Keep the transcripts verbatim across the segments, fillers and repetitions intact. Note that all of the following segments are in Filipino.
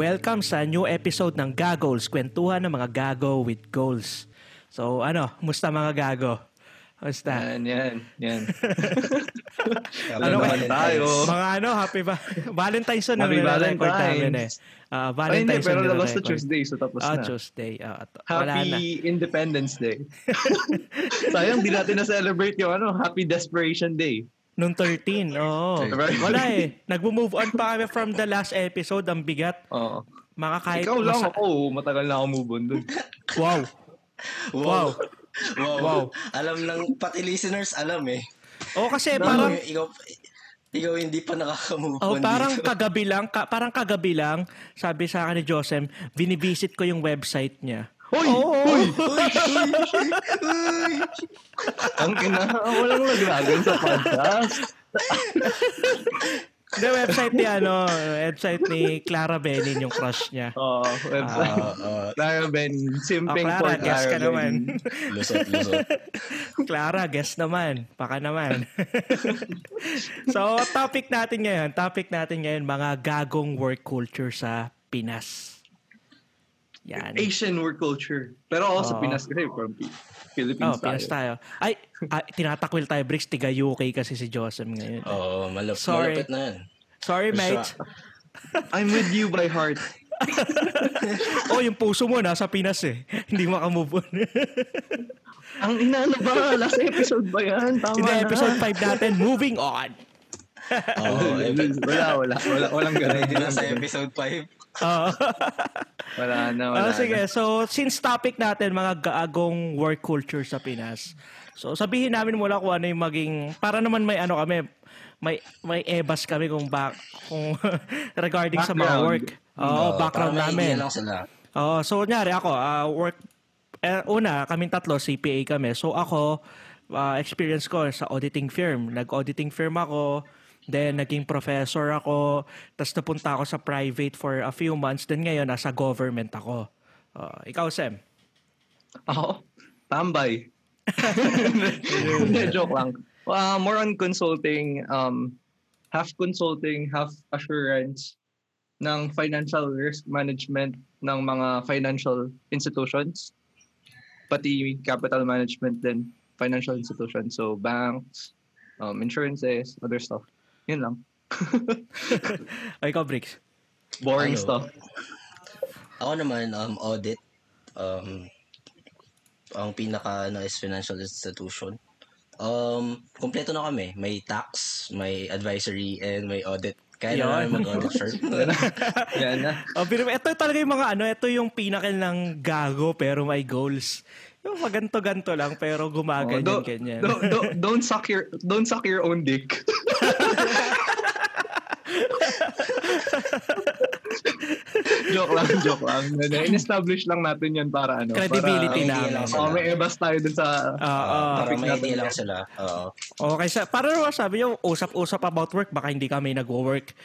Welcome sa new episode ng Gagols, kwentuhan ng mga gago with goals. So ano, musta mga gago? Musta? Yan, yan, yan. Ano naman tayo? Mga ano, happy ba- Valentine's na naman record namin eh. Uh, Valentine's. Ay, hindi, pero labas na Tuesday, so tapos oh, na. Ah, Tuesday. Uh, happy Independence Day. Sayang, di natin na-celebrate yung ano, Happy Desperation Day. Noong thirteen, oo. Wala eh. Nag-move on pa kami from the last episode. Ang bigat. Oo. Makakahit. Ikaw lang masa- ako. Matagal na ako move on dun. Wow. Wow. Wow. Wow. Alam lang, pati listeners alam eh. Oo, kasi no, parang... Ikaw, ikaw hindi pa nakaka-move oh, on. Parang dito. Kagabi lang, ka, parang kagabi lang, sabi sa akin ni Josem, binibisit ko yung website niya. Hoy! Hoy! Hoy! Ang kinakawalang naglagan sa podcast. The website ni ano, website ni Clara Benin, yung crush niya. Oo, oh, website. Uh, uh, Clara Benin. Simping oh, Clara, for guess Clara ka naman. Lusot, lusot. Clara, guess naman. Baka naman. So, topic natin ngayon, topic natin ngayon, mga gagong work culture sa Pinas. Yan. Asian work culture. Pero ako sa Pinas kasi, from Philippines oh, Pinas tayo. tayo. Ay, uh, tinatakwil tayo, Bricks. Tiga U K kasi si Josem ngayon. Oo, oh, malap- malapit na yan. Sorry, mate. I'm with you by heart. Oh, yung puso mo nasa Pinas eh. Hindi makamove on. Ang inaano ba? Last episode ba yan? Tama na. Episode five natin. Moving on. Oh, wala, wala. wala walang ganun. Hindi na sa episode five. Uh, wala na, wala uh, sige. Na. So, since topic natin, mga gaagong work culture sa Pinas. So, sabihin namin mula kung ano yung maging, para naman may ano kami, may may ebas kami kung, ba, kung regarding background. Sa mga work. Oh, no, background namin. Oh, so, nyari ako, uh, work, eh, una, kaming tatlo, C P A kami. So, ako, uh, experience ko sa auditing firm. Nag-auditing firm ako. Then, naging professor ako. Tapos, napunta ako sa private for a few months. Then, ngayon, nasa government ako. Uh, ikaw, Sam? Ako? Tambay. Joke lang. Uh, more on consulting. Um, half consulting, half assurance ng financial risk management ng mga financial institutions. Pati capital management din. Financial institutions. So, banks, um, insurances, other stuff. Yun lang. Ay, ikaw, Bricks. Boring ano, stuff. Ako naman, um, audit. Um, ang pinaka ano, is financial institution. Um, kompleto na kami. May tax, may advisory, and may audit. Kaya na naman mag-audit firm. Yan na. Oh, pero ito talaga yung mga ano, ito yung pinakil ng gago pero may goals. Yung maganto-ganto lang pero gumaganyan oh, ganyan. Don't, don't, don't suck your don't suck your own dick. Joke lang, joke lang. In-establish lang natin yan para ano. Credibility para, na. Oh, may ebas tayo dun sa uh, uh, topic may natin. May lang sila. Uh, okay, sa, para naman sabi yung usap-usap about work, baka hindi kami nag-work.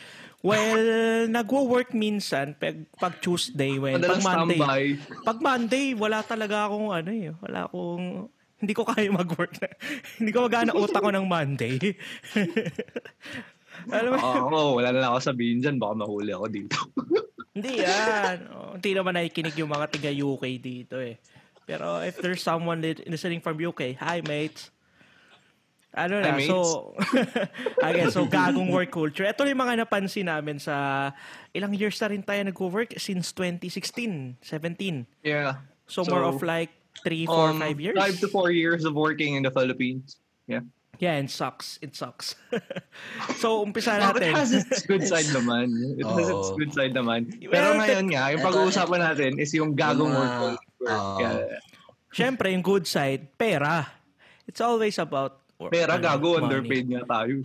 Well, nag-work minsan pag, pag Tuesday, well, pag Monday. Standby. Pag Monday, wala talaga akong ano eh. Wala akong... Hindi ko kaya mag-work na. Hindi ko magana utak ko ng Monday. Alam mo? Oo, oh, wala na ako sabihin dyan. Baka mahuli ako dito. Hindi yan. Hindi oh, naman nakikinig yung mga tiga U K dito eh. Pero if there's someone listening from U K, hi mates. Ano na, hi, mates. So, again, so gagong work culture. Ito yung mga napansin namin sa ilang years na rin tayo nag-work since twenty sixteen, seventeen. Yeah. So, so more of like three, four, um, five years? Five to four years of working in the Philippines. Yeah. Yeah, it sucks. It sucks. So, umpisa natin. It has its good side naman. It oh. has its good side naman. Pero ngayon nga, yung pag-uusapan natin is yung gagong uh, work culture. Uh, yeah. Siyempre, yung good side, pera. It's always about work. Pera, gago, money. Underpaid nga tayo.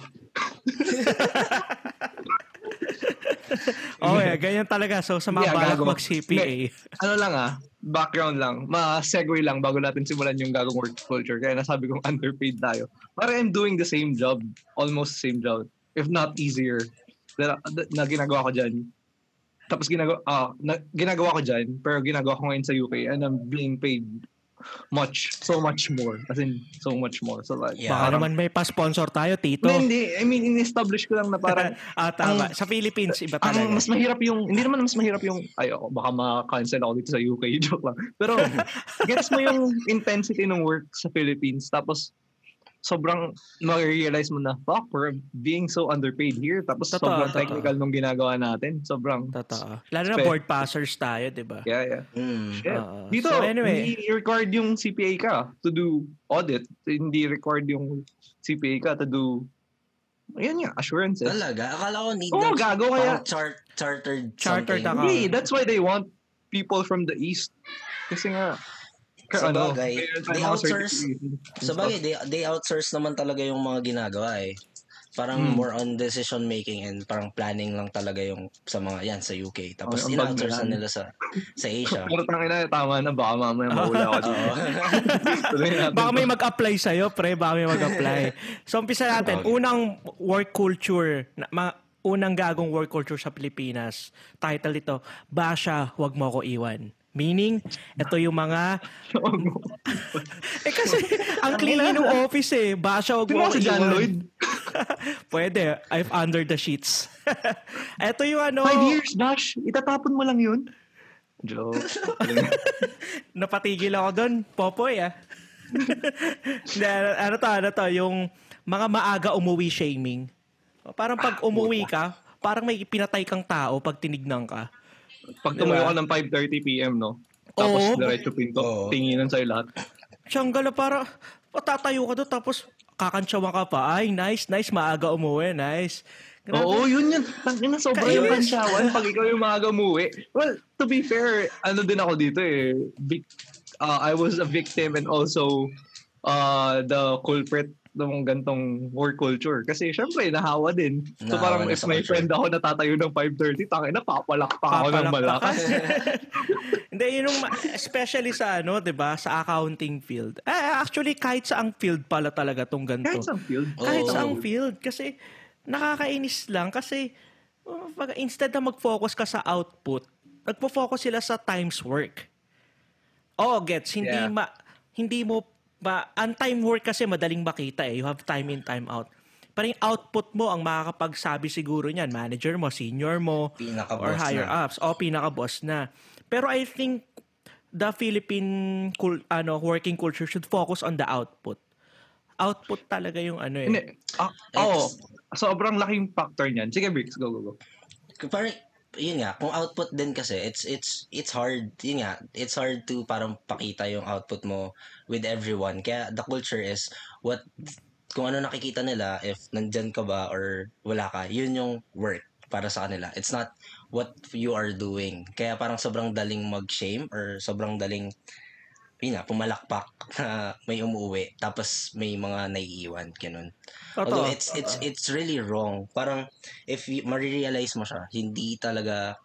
Okay, ganyan talaga. So, sa mga yeah, balak mag-C P A. Ano lang ah, background lang, ma-segue lang bago natin simulan yung gagong work culture. Kaya nasabi kong underpaid tayo. Para I'm doing the same job, almost the same job, if not easier, na, na ginagawa ko dyan. Tapos ginagawa, ah, na, ginagawa ko dyan, pero ginagawa ko ngayon sa U K and I'm being paid much, so much more. As in, so much more. So like, yeah, baka naman may pa-sponsor tayo, Tito. Hindi, I mean, in-establish ko lang na parang, ah, tama. Ang, sa Philippines, iba talaga. Ang mas mahirap yung, hindi naman mas mahirap yung, ayo, baka ma-cancel ako dito sa U K, joke lang. Pero, gets mo yung intensity ng work sa Philippines, tapos, sobrang ma-realize mo na, fuck, we're being so underpaid here. Tapos tata, sobrang tata. technical nung ginagawa natin. Sobrang... Tata. Lalo na board passers tayo, diba? Yeah, yeah. Mm, yeah. Uh, dito, so anyway, hindi required yung C P A ka to do audit. Hindi required yung C P A ka to do... Ayan nga, assurances. Talaga? Akala ko need oh, gago kaya char- chartered chartered something. Hey, that's why they want people from the East. Kasi nga... Sabagay, they outsource, sabagay, they, they outsource naman talaga yung mga ginagawa eh. Parang hmm. more on decision making and parang planning lang talaga yung sa mga yan sa U K. Tapos okay, in-outsource nila sa sa Asia. Pero tangina, tama na, baka mamaya mahuli ako dito. Baka may mag-apply sa'yo, pre, baka may mag-apply. So, umpisa natin. Okay. Unang work culture, ma- unang gagong work culture sa Pilipinas. Title ito, Basha, Huwag Mo Ako Iwan. Meaning, ito yung mga... eh kasi, ang clean ng office eh. Basha, huwag mo ako iwan. Pwede. I'm under the sheets. Ito yung ano... Five years, Bash. Itatapon mo lang yun. Joke. Napatigil ako dun. Popoy ah. ano to, ano to, yung mga maaga umuwi shaming. Parang pag umuwi ka, parang may pinatay kang tao pag tinignan ka. Pag tumayo ka ng five thirty p.m., no? Tapos oh, diretso pinto, oh. tinginan sa'yo lahat. Tiyanggal, para patatayo ka doon, tapos kakantsawa ka pa. Ay, nice, nice, maaga umuwi, nice. Grabe. Oo, yun yun. Tangina, sobra Kainis. Yung kantsawan pag ikaw yung maaga umuwi. Well, to be fair, ano din ako dito eh. Uh, I was a victim and also uh, the culprit ng gantong work culture. Kasi syempre, nahawa din. So nah, parang if may friend ako natatayo ng five thirty, tangin na, papalakpa ako ng malakas. Hindi, yun yung, especially sa ano, diba, sa accounting field. Eh, actually, kahit saang field pala talaga tong ganto. Kahit saang field? Oh. Kahit saang field. Kasi, nakakainis lang. Kasi, instead na mag-focus ka sa output, nagpo-focus sila sa times work. Oo, gets. Hindi yeah. ma, hindi mo ba, ang time work kasi madaling makita eh. You have time in, time out. Parang output mo ang makakapagsabi siguro niyan. Manager mo, senior mo, or higher na. ups. O, pinaka-boss na. Pero I think the Philippine cul- ano, working culture should focus on the output. Output talaga yung ano eh. Ah, Oo. Oh, sobrang laking factor niyan. Sige, Bricks. Go, go, go. Parang, yun nga, kung output din kasi, it's it's it's hard, yun nga, it's hard to parang pakita yung output mo with everyone. Kaya the culture is, what, kung ano nakikita nila, if nandyan ka ba or wala ka, yun yung work para sa kanila. It's not what you are doing. Kaya parang sobrang daling mag-shame or sobrang daling, yun nga, pumalakpak na may umuwi, tapos may mga naiiwan, ganun. Although it's it's it's really wrong. Parang if you marirealize mo siya, hindi talaga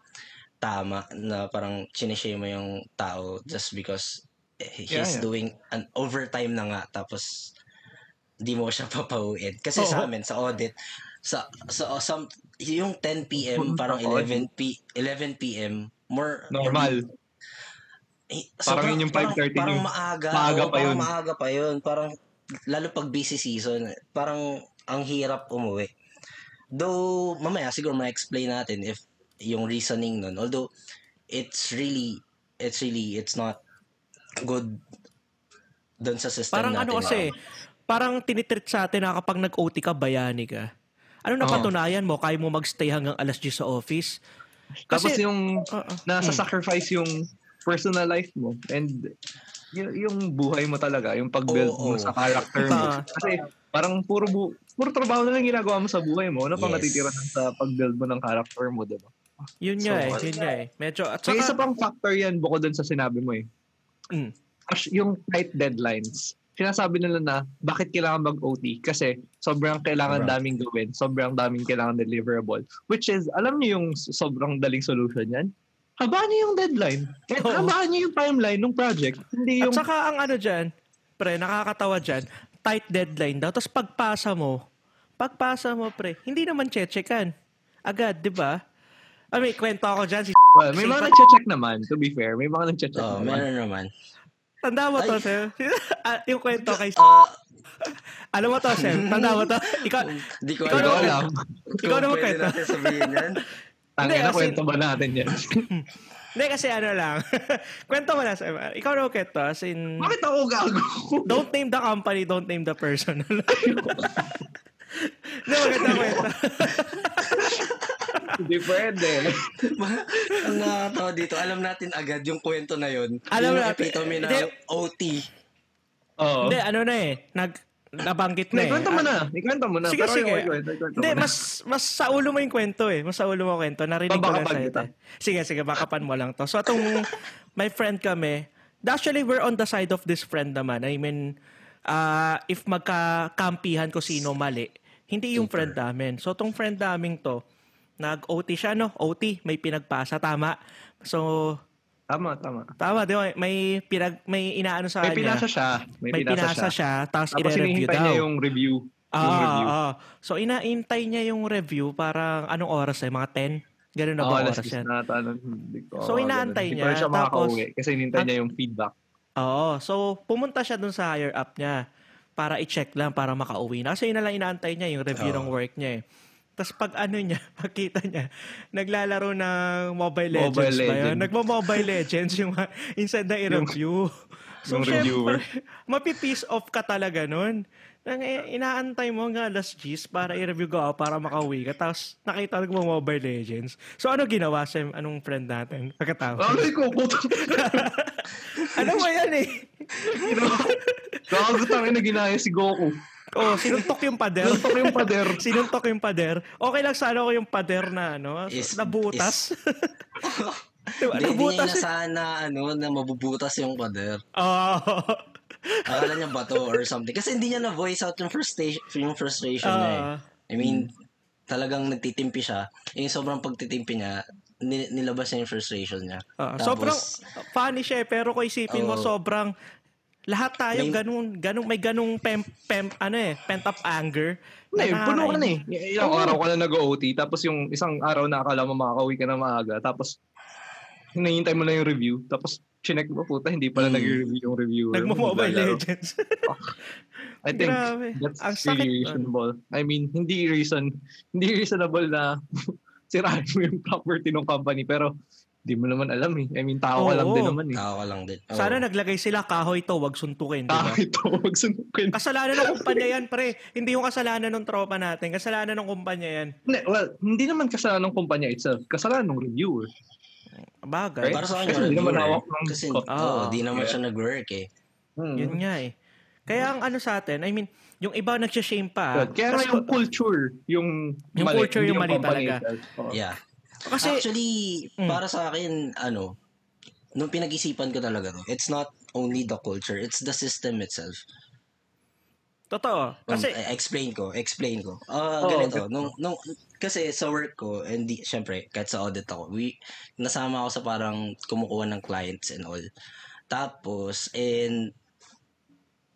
tama na parang chineshame mo yung tao just because he's yeah, yeah. doing an overtime na nga, tapos di mo siya papauin. Kasi oh, sa amin, sa audit, sa, sa some, yung ten p.m. parang eleven p.m. more normal. Every, Eh, so parang yun yung five thirty parang, parang maaga maaga oh, pa parang yun maaga pa yun parang lalo pag busy season, parang ang hirap umuwi. Though mamaya siguro ma-explain natin if yung reasoning nun, although it's really it's really it's not good dun sa system parang natin. Parang ano kasi parang, parang tinitreat sa atin na kapag nag-O T ka, bayani ka. Ano na patunayan uh-huh. mo kaya mo magstay hanggang alas diyes sa office kasi, tapos yung uh-uh. nasa-sacrifice hmm. yung personal life mo and y- yung buhay mo talaga, yung pag-build oh, mo oh. sa character mo. Kasi parang puro bu- puro trabaho na lang ginagawa mo sa buhay mo. Ano yes. pang natitira sa pag-build mo ng character mo, diba? Yun so, nga eh, yun nga eh. Medyo, at saka, may isa pang factor yan bukod dun sa sinabi mo eh. Mm. Yung tight deadlines. Sinasabi nila na bakit kailangan mag-O T? Kasi sobrang kailangan right. daming gawin, sobrang daming kailangan deliverable. Which is, alam niyo yung sobrang daling solution yan? Habaan niyo yung deadline. Oh. Habaan niyo yung timeline ng project. Hindi yung... At saka ang ano dyan, pre, nakakatawa dyan, tight deadline daw. Tapos pagpasa mo, pagpasa mo, pre, hindi naman check-checkan. Agad, di ba? I mean, kwento ako dyan. Si well, may mga nag-check naman, to be fair. May mga nag-check oh, naman. Meron naman. Tanda mo to, Sel. Yung kwento kay uh, alam mo to, Sel. Tanda mo to. Ikaw, di ko ikaw alam. Ikaw naman kwento. Pwede natin sabihin yan. Tangin na, kwento ba natin yan? Hindi, kasi ano lang. Kwento mo na, Sel. Ikaw naman kwento. As in... Bakit ako gago? Don't name the company, don't name the person. Hindi, maganda kwento. Hindi pwede. Ang nakakatawa dito, alam natin agad yung kwento na yun. Alam yung natin. Epitome na de, O T. Oo. Hindi, ano na eh. Nag, nabanggit na eh. Ikwento mo na. Ikwento mo na. Sige, Pero sige. Hindi, mas, mas sa ulo mo yung kwento eh. Mas sa ulo mo yung kwento. Narinig ko lang sa ito. Sige, sige. Bakapan mo lang to. So, itong my friend kami, actually, we're on the side of this friend naman. I mean, uh, if magkakampihan ko sino mali, hindi yung friend namin. So, itong friend namin to, nag-O T siya, no? O T, may pinagpasa, tama. So, tama, tama. Tama, di ba? May, pinag, may inaano sa may kanya. Pinasa siya. May, may pinasa, pinasa siya. siya. Tapos, tapos ina-review daw. Niya yung review. Ah, yung review. Ah, ah. So, inaintay niya yung review, parang anong oras eh? Mga ten? Ganun na ba oh, oras yan? Oh, so, inaantay ganun. niya. Hindi siya tapos, kasi inintay at, niya yung feedback. Oo. Oh, so, pumunta siya dun sa higher up niya para i-check lang, para makauwi na. Kasi yun na lang inaantay niya yung review oh. ng work niya eh. Tapos pag ano niya, makita niya, naglalaro ng Mobile Legends Mobile ba yun? Legend. Nagmo-Mobile Legends yung inside na i-review. So, yung reviewer. Mapipiss off ka talaga nun. Nang inaantay mo nga alas G's para i-review ka para makauwi ka. Tapos nakita mo Mobile Legends. So, ano ginawa, Sam? Anong friend natin? Pagkatawa. Alay ko, puto. Ano ba yan eh? Nakagutang na ginaya si Goku. Oh, sinuntok yung pader. Sinuntok yung pader. Sinuntok yung pader. Okay lang sana ko yung pader na ano, is, nabutas. Diba, di, nabutas. Hindi na sana ano, na mabubutas yung pader. Oo. Oh. Akala niya bato or something. Kasi hindi niya na-voice out yung frustration, yung frustration uh, niya eh. I mean, hmm. talagang nagtitimpi siya. Yung sobrang pagtitimpi niya, nilabas niya yung frustration niya. Uh, Tapos, sobrang funny siya eh, pero kung isipin oh, mo sobrang... Lahat tayo may, ganun, ganun, may ganung pem, pem, ano eh, pent-up anger. May, na, puno ka na eh. Ilang oh. araw ka na nag-O T, tapos yung isang araw na akala mo makaka-uwi ka na maaga, tapos hinahintay mo na yung review, tapos chinek mo puta, hindi pala hmm. nag-review yung reviewer. Nagmo-Mobile Legends. I think Grabe. that's really reasonable. I mean, hindi reason, hindi reasonable na sirahin mo yung property ng company, pero... Di mo naman alam eh. I mean, tao ka lang din naman eh. Tao ka lang din. Oh. Sana naglagay sila, kahoy to, wag suntukin. Diba? Kahoy to, wag suntukin. Kasalanan ng kumpanya yan, pre. Hindi yung kasalanan ng tropa natin. Kasalanan ng kumpanya yan. Well, hindi naman kasalanan ng kumpanya itself. Kasalanan ng reviewer. Bagay. Right? Para sa akin, kasi hindi naman hawak ng... Kasi oh, oh, di naman yeah. siya nag-work eh. Hmm. Yun nga eh. Kaya ang ano sa atin, I mean, yung iba nagsashame pa. But, kaya kasi, yung culture, yung... Yung mali, culture yung mali talaga. Oh. Yeah. Kasi, actually, mm. para sa akin, ano, nung pinag-isipan ko talaga, it's not only the culture, it's the system itself. Totoo. Kasi, um, explain ko, explain ko. Uh, oh, ganito, okay. nung, nung, kasi sa work ko, and di, syempre, kahit sa audit ako, we, nasama ako sa parang kumukuha ng clients and all. Tapos, and,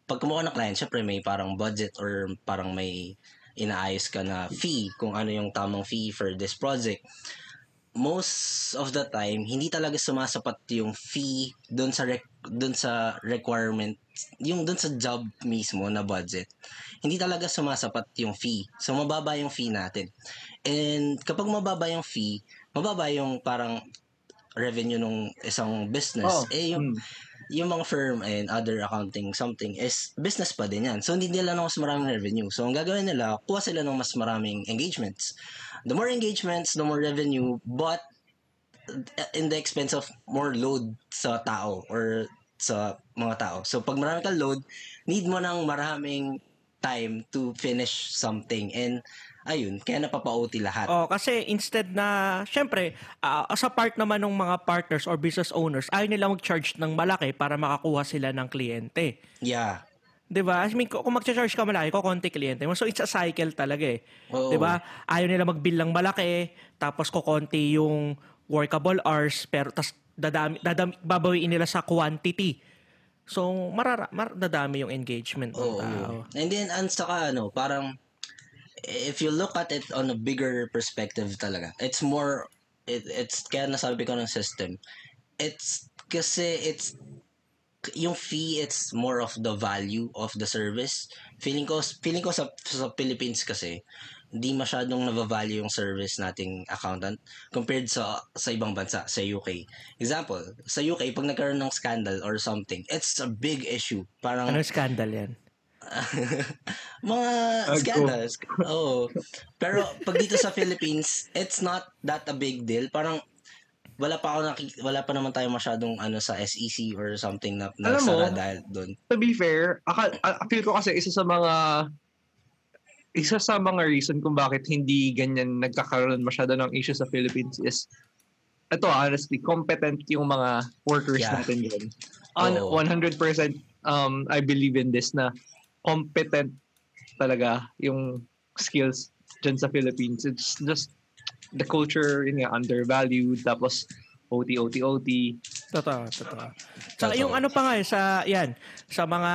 pag kumukuha ng clients, syempre, may parang budget or parang may inaayos ka na fee, kung ano yung tamang fee for this project. Most of the time, hindi talaga sumasapat yung fee doon sa rec- doon sa requirement, yung doon sa job mismo na budget. Hindi talaga sumasapat yung fee. So mababa yung fee natin. And kapag mababa yung fee, mababa yung parang revenue ng isang business. Oh. Eh yung hmm. yung mga firm and other accounting something is business pa din yan. So, hindi nila ng mas maraming revenue. So, ang gagawin nila, kuha sila ng mas maraming engagements. The more engagements, the more revenue, but in the expense of more load sa tao or sa mga tao. So, pag marami kang load, need mo ng maraming time to finish something. And, ayun, kaya napapa-O T lahat. Oh, kasi instead na, syempre, uh, sa part naman ng mga partners or business owners, ayaw nila mag-charge ng malaki para makakuha sila ng kliyente. Yeah. Diba? I mean, kung mag-charge ka malaki, kukunti kliyente mo. So, it's a cycle talaga eh. Oh. Diba? Ayaw nila mag-bill ng malaki, tapos kukunti yung workable hours, pero tas dadami, dadami, babawiin nila sa quantity. So, marara, mar- dadami yung engagement ng oh, tao. And then, and saka, ano, parang, if you look at it on a bigger perspective talaga, it's more, it, it's, kaya nasabi ko ng system, it's, kasi it's yung fee, it's more of the value of the service. Feeling ko, feeling ko sa, sa Philippines kasi, di masyadong nava-value yung service nating accountant compared sa sa ibang bansa, sa U K. Example, sa U K, pag nagkaroon ng scandal or something, it's a big issue. Parang, ano scandal yan? Mga Ago. Scandals. Oh. Pero pag dito sa Philippines, it's not that a big deal. Parang, wala pa ako nakik- wala pa naman tayo masyadong ano sa S E C or something na nagsara dahil doon. To be fair, akal feel ko kasi isa sa mga isa sa mga reason kung bakit hindi ganyan nagkakaroon masyado ng issue sa Philippines is ito, honestly, competent yung mga workers yeah. natin doon. On oh. one hundred percent um I believe in this na competent talaga yung skills dyan sa Philippines. It's just the culture, yun nga, undervalued, tapos O T, O T, O T. Totoo, totoo. Saka yung ano pa nga, sa, yan, sa mga,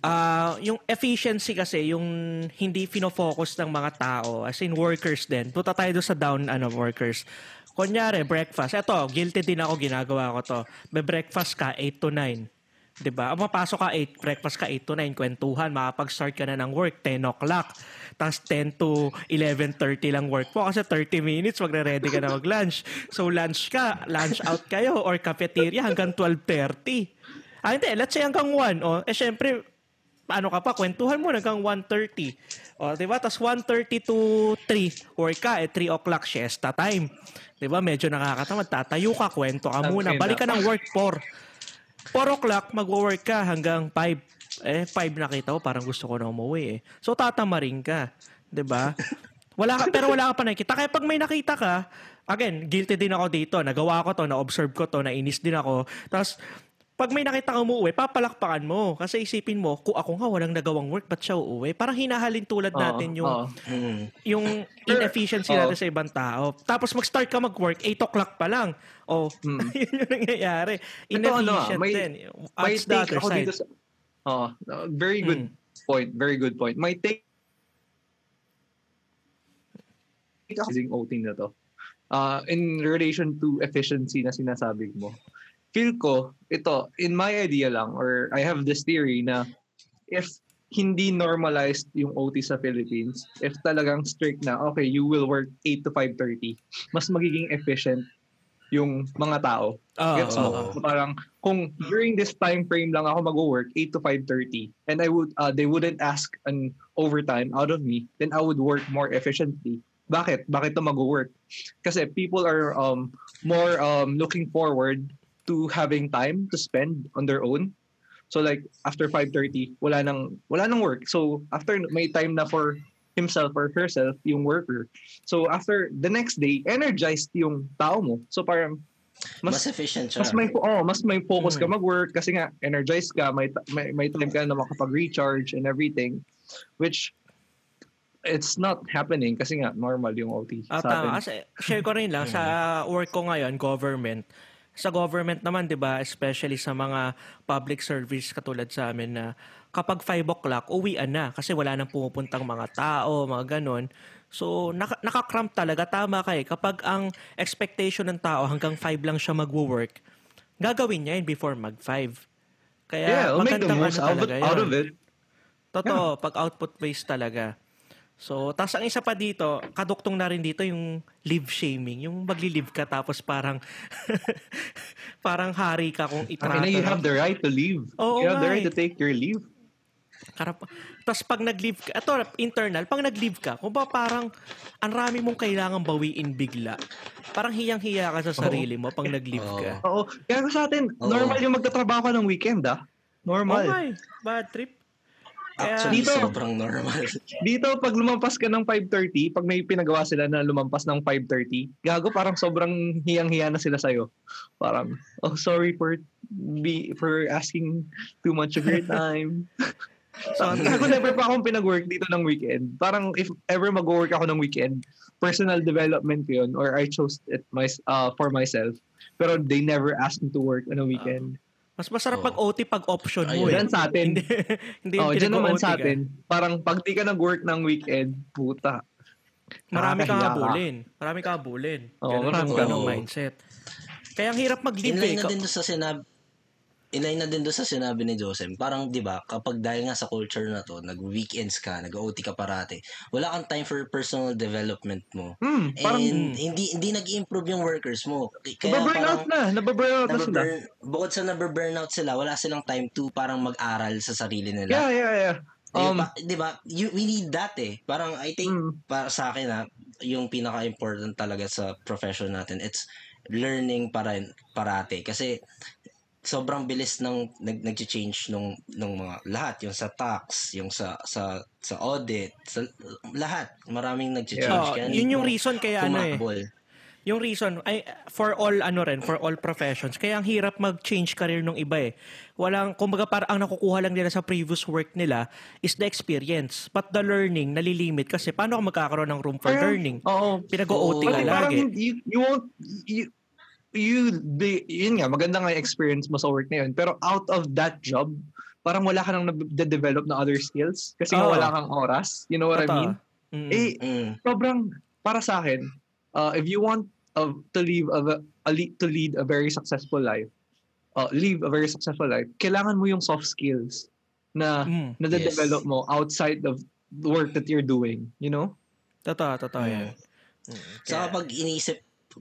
uh, yung efficiency kasi, yung hindi pinofocus ng mga tao, as in workers din. Puta tayo doon sa down, ano, workers. Kunyari, breakfast. Eto, guilty din ako, ginagawa ko to. May breakfast ka, eight to nine. Diba? Mapasok ka eight, breakfast ka eight to nine, kwentuhan, makapag-start ka na ng work, ten o'clock. Tapos ten to eleven thirty lang work mo kasi thirty minutes, magre-ready ka na mag-lunch. So lunch ka, lunch out kayo or cafeteria hanggang twelve thirty. Ah, hindi, let's say hanggang one. Oh. Eh, syempre, ano ka pa, kwentuhan mo hanggang one thirty. O, diba? Tapos one thirty to three, work ka, eh, three o'clock, siesta time. Diba? Medyo nakakatamad. Tatayo ka, kwento ka muna. Balik ka ng work four. four o'clock, mag-work ka hanggang five. Eh, five na kita ko, parang gusto ko na umuwi eh. So, tatamarin ka. Diba? Wala ka, pero wala ka pa nakikita. Kaya pag may nakita ka, again, guilty din ako dito. Nagawa ko to, na-observe ko to, nainis din ako. Tapos, pag may nakita ka umuwi, papalakpakan mo. Kasi isipin mo, kung ako nga walang nagawang work, ba't siya uuwi? Parang hinahalin tulad natin yung, uh, uh, yung inefficiency uh, natin sa ibang tao. Tapos mag-start ka mag-work, eight o'clock pa lang. O, oh, hmm. yun yung nangyayari. Inefficient din. May take ako dito sa... Uh, very good hmm. point. Very good point. My take... ...using O T na to. Uh, in relation to efficiency na sinasabi mo. Feel ko, ito, in my idea lang, or I have this theory na if hindi normalized yung O T sa Philippines, if talagang strict na, okay, you will work eight to five thirty, mas magiging efficient yung mga tao. Oh, gets mo? Oh, oh. Parang, kung during this time frame lang ako mag-work, eight to five thirty, and I would, uh, they wouldn't ask an overtime out of me, then I would work more efficiently. Bakit? Bakit ito mag-work? Kasi people are um, more um, looking forward to having time to spend on their own. So like after five thirty, wala nang wala nang work. So after, may time na for himself or herself yung worker. So after the next day, energized yung tao mo. So parang mas, mas efficient siya. Mas may oh, mas may focus ka mag-work kasi nga energized ka, may may, may time ka na makapag-recharge and everything, which it's not happening kasi nga normal yung O T. At tama, kasi share ko rin lang sa work ko ngayon, government. Sa government naman, di ba, especially sa mga public service katulad sa amin na kapag five o'clock, uwian na kasi wala nang pumupuntang mga tao, mga ganon. So, naka- nakakramp talaga. Tama ka eh. Kapag ang expectation ng tao hanggang five lang siya mag-work, gagawin niya yun before mag-five. Kaya yeah, magandang ano talaga out of it. Totoo, yeah. Pag output-based talaga. So, tas ang isa pa dito, kaduktong na rin dito yung live shaming. Yung magli-live ka tapos parang parang hari ka kung itrato. I mean, you have the right to leave. Oo, you have the right to take your leave. Karap- tas pag nag-leave ka, ito internal, pag nag-leave ka, kung ba parang ang rami mong kailangan bawiin bigla. Parang hiyang-hiya ka sa sarili mo pag nag-leave ka. Oo. Kaya sa atin, normal yung magtatrabaho ka ng weekend, ah. Normal. Okay. Bad trip. Actually, dito, sobrang normal. Dito, pag lumampas ka ng five thirty, pag may pinagawa sila na lumampas ng five thirty, gago, parang sobrang hiyang-hiya na sila sa'yo. Parang, oh, sorry for be, for asking too much of your time. So, ako never pa akong pinag-work dito ng weekend. Parang, if ever mag-work ako ng weekend, personal development ko yun, or I chose it my, uh, for myself. Pero they never asked me to work on a weekend. Um, Mas masarap pag oh. O T pag option mo. Ayun, eh. Sa atin. Hindi oh, dyan naman sa atin. Ka. Parang pag di ka nag-work ng weekend, puta. Marami ka habulin. Marami ka habulin. Oo, marami ka ng mindset. Kaya ang hirap mag-live. Inline eh. na din sa sinab- inay na din doon sa sinabi ni Josem, parang di ba kapag dahil nga sa culture na to, nag-weekends ka, nag-O T ka parate, wala kang time for personal development mo. Mm, parang, and hindi hindi nag-improve yung workers mo. Kaya nababurnout na, nababurnout na sila. Bukod sa nababurnout sila, wala silang time to parang mag-aral sa sarili nila. Yeah, yeah, yeah. Um, di ba? You, we need that eh. Parang I think, mm. para sa akin ha, yung pinaka-important talaga sa profession natin, it's learning para, parate. Kasi sobrang bilis ng nag nag-change nung nung mga lahat, yung sa tax, yung sa sa sa audit, sa lahat, maraming nag-change. Yeah. Kaya yun yung reason kaya tumakbol. Ano eh. Yung reason ay for all ano ren, for all professions. Kaya ang hirap mag-change career nung iba eh. Walang kumbaga para ang nakukuha lang nila sa previous work nila is the experience, but the learning nalilimit kasi paano ka magkakaroon ng room for Ay, learning? Oo, pinag-o-O T ka lagi. You, you won't you, you the yun nga maganda nga experience mo sa work na yun, pero out of that job parang wala ka nang na-develop na other skills kasi oh. wala kang oras, you know what Ito. I mean mm. eh mm. sobrang para sa akin uh, if you want uh, to live a, a to lead a very successful life uh, live a very successful life kailangan mo yung soft skills na mm. na-develop yes. mo outside of the work that you're doing, you know. Totoo, totoo mm. yan mm. So kapag iniisip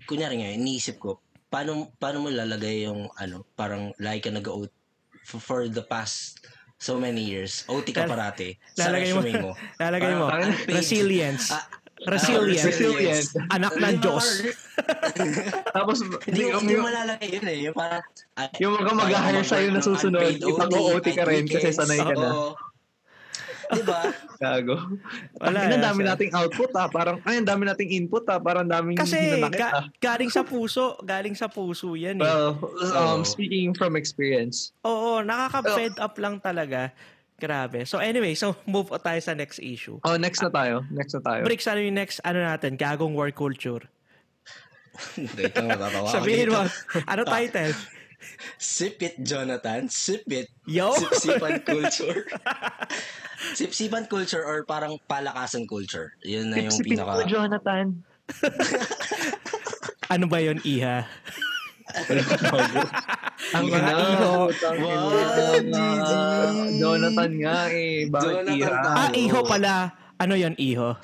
kunyari nga iniisip ko paano paano mo lalagay yung ano parang like ka nag-O T for, for the past so many years O T ka parati sa resume mo lalagay mo parang, resilience uh, resilience, uh, resilience. anak ng Diyos tapos hindi hindi malalagay yun eh yung para yung mga mag-hire sa'yo na susunod ipag-O T ka rin kasi sanay ka na. Diba? Gago. Wala. Ang dami nating output ah. Parang, ay, ang dami nating input ah. Parang daming hinanakit ga- ah. Kasi galing sa puso. Galing sa puso yan eh. Well, um, oh. speaking from experience. Oo, nakaka-fed oh. up lang talaga. Grabe. So anyway, so move on tayo sa next issue. Oh, next na tayo. Next na tayo. Bricks, ano yung next, ano natin? Gagong work culture. Dito, matatawa. Sabihin mo, ano title? Sip it, Jonathan. Sip it. Yo! Sip-sipan culture. Sip-sipan culture or parang palakasan culture. Yun na yung Sip-sipin pinaka... Sip-sipin ko, Jonathan. Ano ba yun, Iha? Ang mga Iho. Wow, Jonathan nga eh. Bakit Iha? Ah, Iho pala. Ano yun, Iho?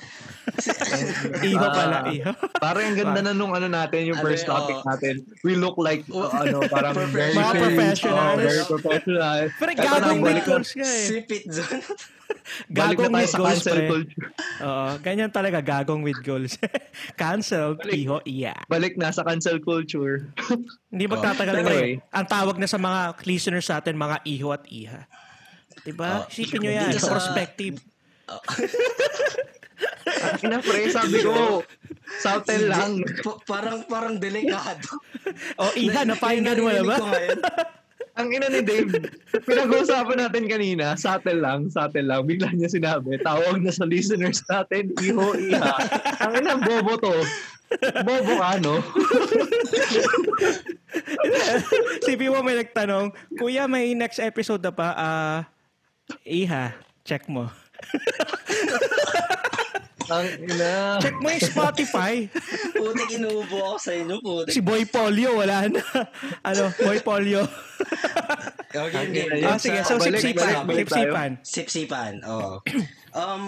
Iho pala, Iho. Parang ang ganda na nung ano natin, yung first topic natin. We look like, uh, ano, parang very, very professional. Oh, very professional. Pero gagawin may goals ka eh. Sip it, Jonathan. Gagong with goals, pre. Oo, ganyan talaga, gagong with goals. Cancel, Iho, iya. Balik na sa cancel culture. Hindi magtatagal na eh. Ang tawag na sa mga listeners natin, mga Iho at Iha. Diba? Sipin nyo yan, prospective. Akin na pre, sabi ko Southern lang pa- Parang parang delikado. O Iha, napahinggan mo na ba? Ang ina ni Dave, pinag-uusapan natin kanina, Southern lang, Southern lang. Bigla niya sinabi, tawag na sa listeners natin, Iho, Iha. Ang ina, bobo to. Bobo ka, no? Sipi mo may nagtanong, kuya, may next episode na pa uh, Iha, check mo. Ang ina. Check mo yung Spotify. Putik inuubo ako sa inyo. Putik. Si Boy Polio, wala na. Ano, Boy Polio. Okay, okay. Oh, sige, so balik, sipsipan. Balik, balik sipsipan. Sipsipan, oo. Oh. Um,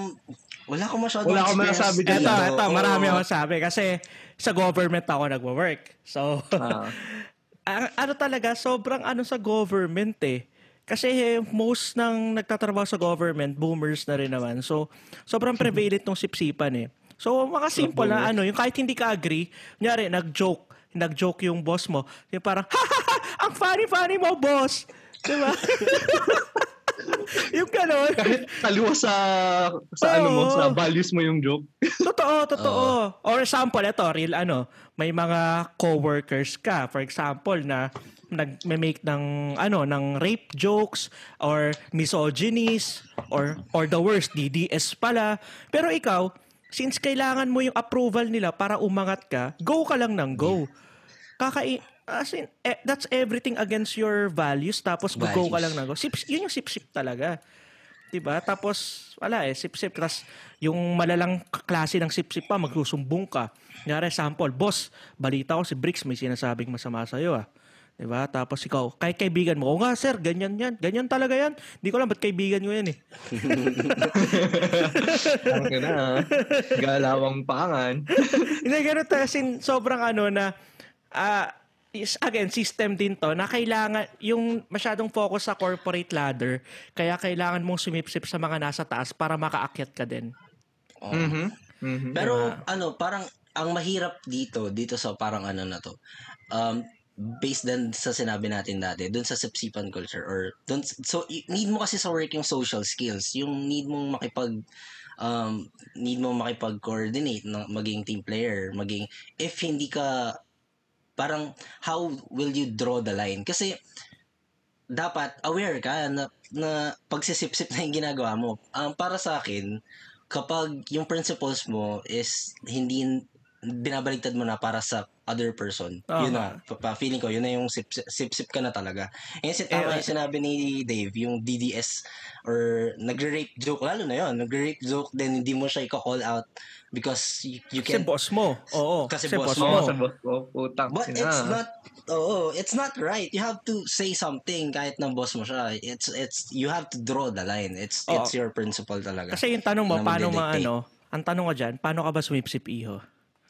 wala ko masyado. Wala ko masabi dito. Ito, ito, marami oh. akong sabi. Kasi sa government ako nagwo-work. So, ah. ano talaga, sobrang ano sa government eh. Kasi most ng nagtatrabaho sa government, boomers na rin naman. So, sobrang prevalent nung sipsipan eh. So, mga simple na ano, yung kahit hindi ka agree, kunyari, nag-joke, nag-joke yung boss mo. Yung parang, ha ha ha, ang funny-funny mo, boss! Diba? Yung gano'n. Kahit taliwa sa, sa ano mo, sa values mo yung joke. Totoo, totoo. Uh. Or example, ito, real ano, may mga co-workers ka, for example, na nag-make ng ano ng rape jokes or misogynies or or the worst D D S pala, pero ikaw since kailangan mo yung approval nila para umangat ka, go ka lang ng go. Kaka- as in, eh, that's everything against your values tapos values. Go ka lang ng go. Sip, yun yung sip-sip talaga. 'Di ba? Tapos wala eh sip-sip kasi yung malalang klase ng sip-sip pa magsusumbong ka. Kunyari, sample, boss, balita ko si Bricks may sinasabing masama sa iyo ah. Diba? Tapos ikaw, kahit kaibigan mo, o nga sir, ganyan yan. Ganyan talaga yan. Hindi ko alam ba't kaibigan ko yan eh. Parang ka na. Galawang pangan. Hindi, gano'n tayo. Sobrang ano na, uh, is, again, system din to na kailangan, yung masyadong focus sa corporate ladder, kaya kailangan mong sumipsip sa mga nasa taas para makaakyat ka din. Oh. Mm-hmm. Mm-hmm. Pero diba? Ano, parang, ang mahirap dito, dito sa parang ano na to, um, based din sa sinabi natin dati, dun sa sipsipan culture or dun, so need mo kasi sa work yung social skills, yung need mong makipag um, need mong makipag-coordinate, maging team player, maging, if hindi ka, parang how will you draw the line? Kasi dapat aware ka na, na pagsisipsip na yung ginagawa mo. Um, para sa akin, kapag yung principles mo is hindi binabaliktad mo na para sa other person. Oh, yun na. Pa-feeling ko, yun na yung sip-sip ka na talaga. Ngayon, si tama yung sinabi ni Dave, yung D D S or nagre-rape joke, lalo na yun, nagre-rape joke, then hindi mo siya i-call out because you, you can't... Kasi boss mo. Oo. Kasi boss mo. Kasi boss mo. Utang But sina. It's not... Oo. It's not right. You have to say something kahit na boss mo siya. It's... it's You have to draw the line. It's oh. It's your principle talaga. Kasi yung tanong mo, paano maano? Ang tanong ko dyan, paano ka ba sumipsip iho?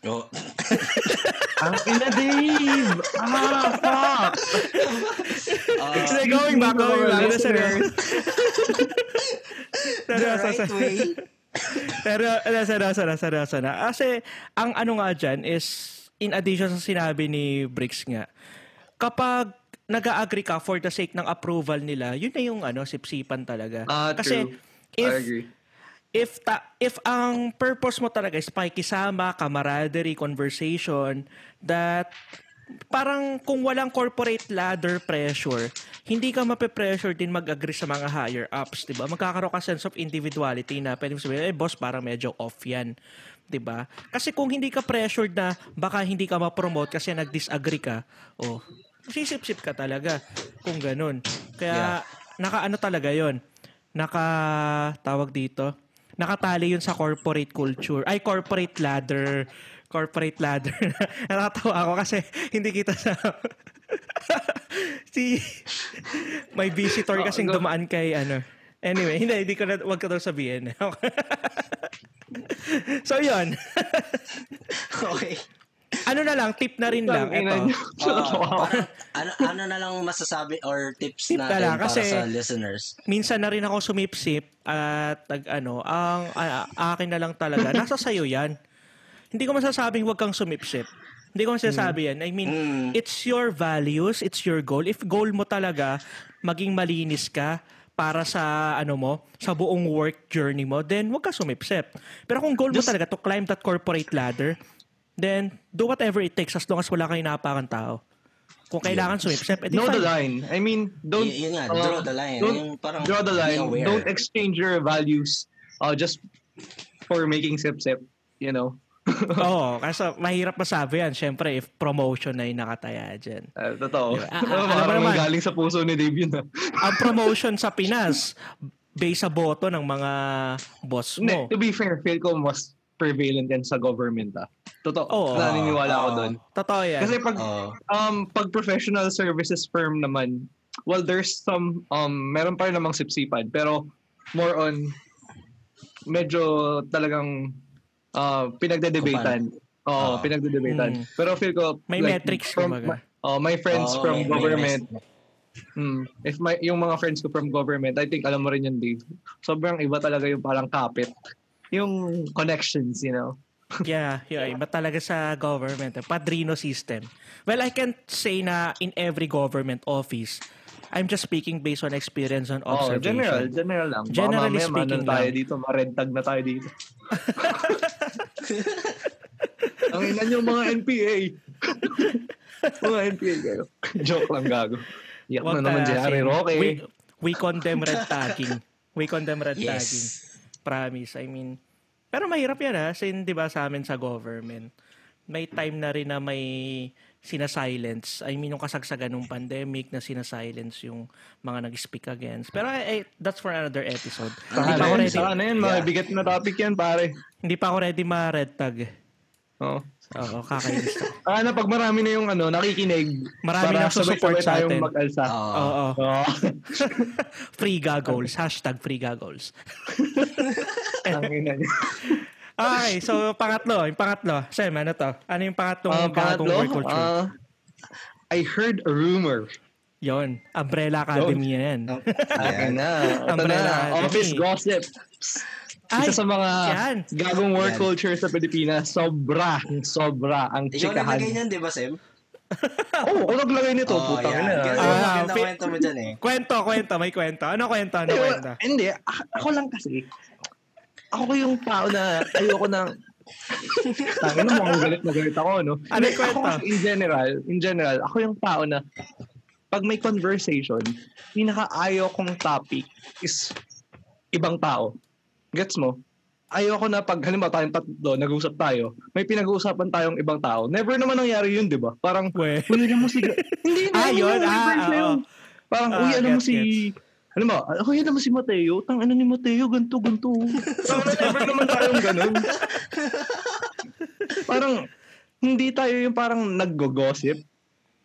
Oo. Oh. Ang ina, Dave! Ah, fuck! Uh, They're going back, going back. The right way. Pero, seryoso na, seryoso na. Kasi, ang ano nga dyan is, in addition sa sinabi ni Briggs nga, kapag nag-agree ka for the sake ng approval nila, yun na yung ano, sipsipan talaga. Ah, uh, true. If, I agree. If ta- if ang purpose mo talaga is pakikisama, camaraderie, conversation, that parang kung walang corporate ladder pressure, hindi ka mape-pressure din mag-agree sa mga higher ups, 'di ba? Magkakaroon ka sense of individuality na pwede mo sabihin, eh boss, parang medyo off 'yan, 'di ba? Kasi kung hindi ka pressured na baka hindi ka ma-promote kasi nag-disagree ka, oh, sisip-sip ka talaga kung ganun. Kaya yeah. nakaano talaga 'yon. Naka tawag dito. Nakatali yun sa corporate culture. Ay, corporate ladder. Corporate ladder. Nakatawa ako kasi hindi kita sa... si... May visitor kasing oh, dumaan kay ano. Anyway, hindi, hindi ko na... Huwag ka daw sabihin. So, yun. Okay. Ano na lang, tip na rin lang. Ito. Uh, parang, ano, ano na lang masasabi or tips tip natin na para sa listeners? Minsan na rin ako sumipsip at ano, ang a, akin na lang talaga. Nasa sayo yan. Hindi ko masasabing huwag kang sumipsip. Hindi ko masasabi mm. yan. I mean, mm. it's your values, it's your goal. If goal mo talaga, maging malinis ka para sa ano mo, sa buong work journey mo, then huwag ka sumipsip. Pero kung goal mo Just, talaga to climb that corporate ladder, then, do whatever it takes as long as wala kang inaapakan tao. Kung kailangan yeah. sumipsip, eh, know fine. The line. I mean, don't... Y- yun nga, uh, draw the line. Yung parang draw the line. Don't exchange your values uh, just for making sip-sip, you know? Oo, kasi mahirap masabi yan. Siyempre, if promotion na yung nakataya dyan. Uh, totoo. Diba? A- ano parang naman, galing sa puso ni Dave yun. Ang promotion sa Pinas, based sa boto ng mga boss mo. Ne, to be fair, feel ko mas... prevalent yan sa government ah. Totoo. Oh, naniniwala oh, ko doon. Totoo yan. Kasi pag oh. um pag professional services firm naman, well there's some um meron pa rin namang sipsipan pero more on medyo talagang uh pinagdedebatean. Oh, oh. pinagdedebatean. Mm. Pero feel ko may like, metrics from my, oh, my friends oh, from may, government. May Mm. If my yung mga friends ko from government, I think alam mo rin yan Dave. Sobrang iba talaga yung parang kapit. Yung connections, you know? yeah, yeah. Iba talaga sa government. Padrino system. Well, I can't say na in every government office. I'm just speaking based on experience and observation. Oh, general. General lang. Generally Mama, speaking man, lang. Tayo dito, marentag na tayo dito. Ang inan yung mga N P A. mga N P A kayo. Joke lang gago. Iyak na naman si Harry Roque. We, we condemn red tagging. We condemn red yes. tagging. Promise, I mean, pero mahirap yan ha, sin, di ba sa amin sa government, may time na rin na may sinasilence, I mean, yung kasagsagan ng pandemic na sinasilence yung mga nag-speak against. Pero eh, that's for another episode. Saan na yun, saan na yun, yeah. Bigat na topic yan, pare. Hindi pa ako ready ma-red tag. Oo. Oh. Oo, kakainis to. Ah, na pag marami na yung ano, nakikinig, marami na susuport sa atin. Oo. Oo. Oo. Free Gagols, hashtag Free Gagols. Okay, so pangatlo, yung pangatlo. Shem, ano to? Ano yung pangatlong uh, pangatlo? Gagong work culture? Uh, I heard a rumor. Yon, Umbrella Academy yan. Oh, ayan na. Umbrella na. Office gossip. Ay, isa sa mga yan. Gagong work yan. Culture sa Pilipinas. Sobra, sobra ang chikahan. Yung naglagay niyan, di ba, Sem? Oo, oh, naglagay nito. Oh, putang ina. Ah, uh, kwento mo dyan eh. Kwento, kwento. May kwento. Ano kwento? Ano kwento? Hindi, ako lang kasi. Ako yung tao na ayoko ng... Tangin na mukhang galit na galit ako, no? Ano yung kwento? Ako, in general, in general, ako yung tao na pag may conversation, pinakaayaw kong topic is ibang tao. Gets mo? Ayoko na pag, halimbawa tayong tatlo, nag-uusap tayo, may pinag-uusapan tayong ibang tao. Never naman nangyari yun, di ba? Parang, uy, ano mo si... Hindi, ah, yun, ah, parang, uy, ano mo si... Alam mo, ako yan naman si Mateo. Tang ano ni Mateo, ganto, ganto. Parang never naman tayong ganun. Parang, hindi tayo yung parang nag-gossip.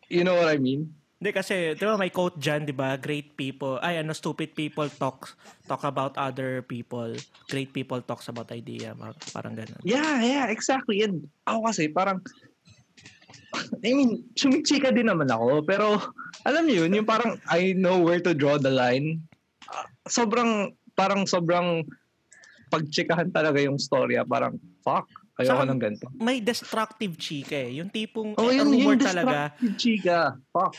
You know what I mean? Hindi kasi, di ba may quote dyan, di ba? Great people, ay ano, stupid people talk talk about other people. Great people talks about idea. Parang ganun. Yeah, yeah, exactly. And ako kasi, parang, I mean, sumichika din naman ako. Pero, alam niyo yun, yung parang, I know where to draw the line. Sobrang, parang sobrang pagchikahan talaga yung storya. Parang, fuck. Ayoko ng ganito. May destructive chika eh. Yung tipong oh, eh, yun, rumor yung talaga. Destructive chika. Fuck.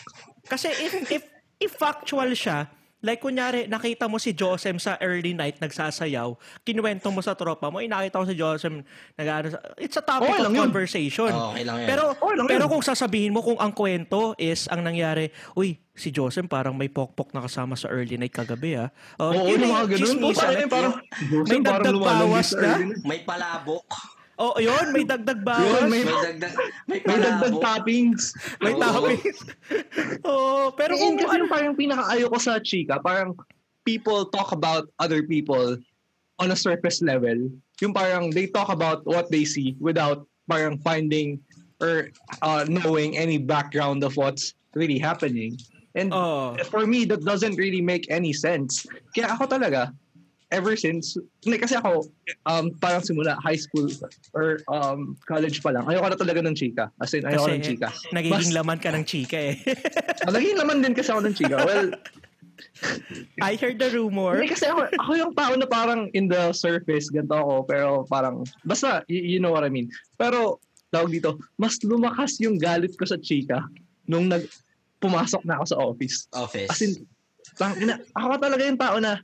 Kasi if, if, if factual siya, like kunyari, nakita mo si Josem sa early night nagsasayaw, kinuwento mo sa tropa mo, inakita ko si Josem, nag-ano, it's a topic oh, of yun. Conversation. Oh, okay lang yun. Pero, oh, lang pero yun. Kung sasabihin mo kung ang kwento is ang nangyari, uy, si Josem parang may pokpok na kasama sa early night kagabi ah. Uh, Oo, yun, yung mga ganun. Po, parang, parang, may dagdag bawas na. May palabok. Oh, yun, may dagdag bawas. May, may dagdag, may, may dagdag toppings. May toppings. Oh, pero kung ano parang pinakaayo ko sa chika, parang people talk about other people on a surface level. Yung parang they talk about what they see without parang finding or uh, knowing any background of what's really happening. And oh. For me, that doesn't really make any sense. Kaya ako talaga, ever since, like, kasi ako, um, parang simula, high school or um, college pa lang, ayoko na talaga ng chika. As in, ayoko ng chika. Nagiging Mas, laman ka ng chika eh. Oh, nagiging laman din kasi ako ng chika. Well, I heard the rumor. Like, kasi ako, ako yung tao na parang in the surface, ganito ako, pero parang, basta, y- you know what I mean. Pero, tawag dito, mas lumakas yung galit ko sa chika nung nag pumasok na ako sa office. Office. As in, tang- na, ako talaga yung tao na,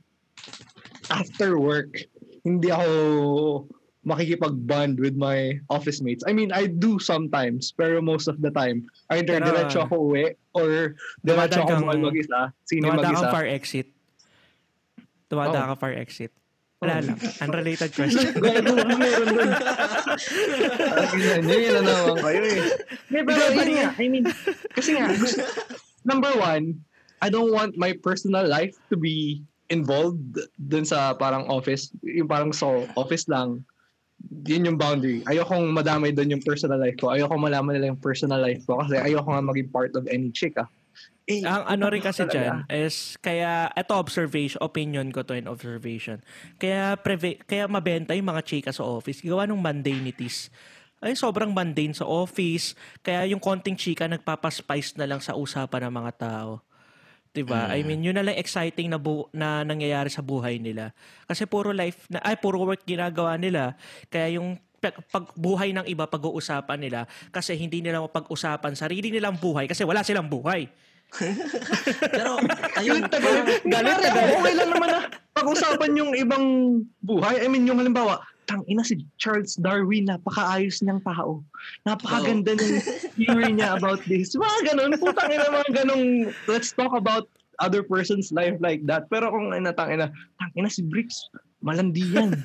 after work, hindi ako makikipag-bond with my office mates. I mean, I do sometimes, pero most of the time, either pero, diretso ako uwi or diretso ako mall mag-isa, sine mag-isa. Tumada ka far exit. Tumada oh. ka far exit. Wala lang. Unrelated question. Gano'n na meron doon. Hindi na naman kayo eh. Pero yun nga, I mean, kasi nga, number one, I don't want my personal life to be involved dun sa parang office, yung parang so office lang, yun yung boundary. Ayokong madamay dun yung personal life ko. Ayokong malaman nila yung personal life ko kasi ayoko nga maging part of any chick ah. Eh, ang ano rin kasi dyan is, kaya, eto observation, opinion ko to in observation. Kaya, preve, kaya mabenta yung mga chika sa office. Gawa ng mundanities. Ay, sobrang mundane sa office. Kaya yung konting chika nagpapaspice na lang sa usapan ng mga tao. Diba? Mm. I mean, yun na lang exciting na, bu- na nangyayari sa buhay nila. Kasi puro life, na, ay, puro work ginagawa nila. Kaya yung pe- pag- buhay ng iba, pag-uusapan nila. Kasi hindi nila mapag-usapan sarili nilang buhay. Kasi wala silang buhay. Pero, ayun. Galit na galit. Okay lang naman na pag-usapan yung ibang buhay. I mean, yung halimbawa, tangina si Charles Darwin, napakaayos niyang tao. Napakaganda oh. ng theory niya about this. Mga ganun, putangina mga ganung let's talk about other person's life like that. Pero kung natangina, tangina si Bricks, malandi yan.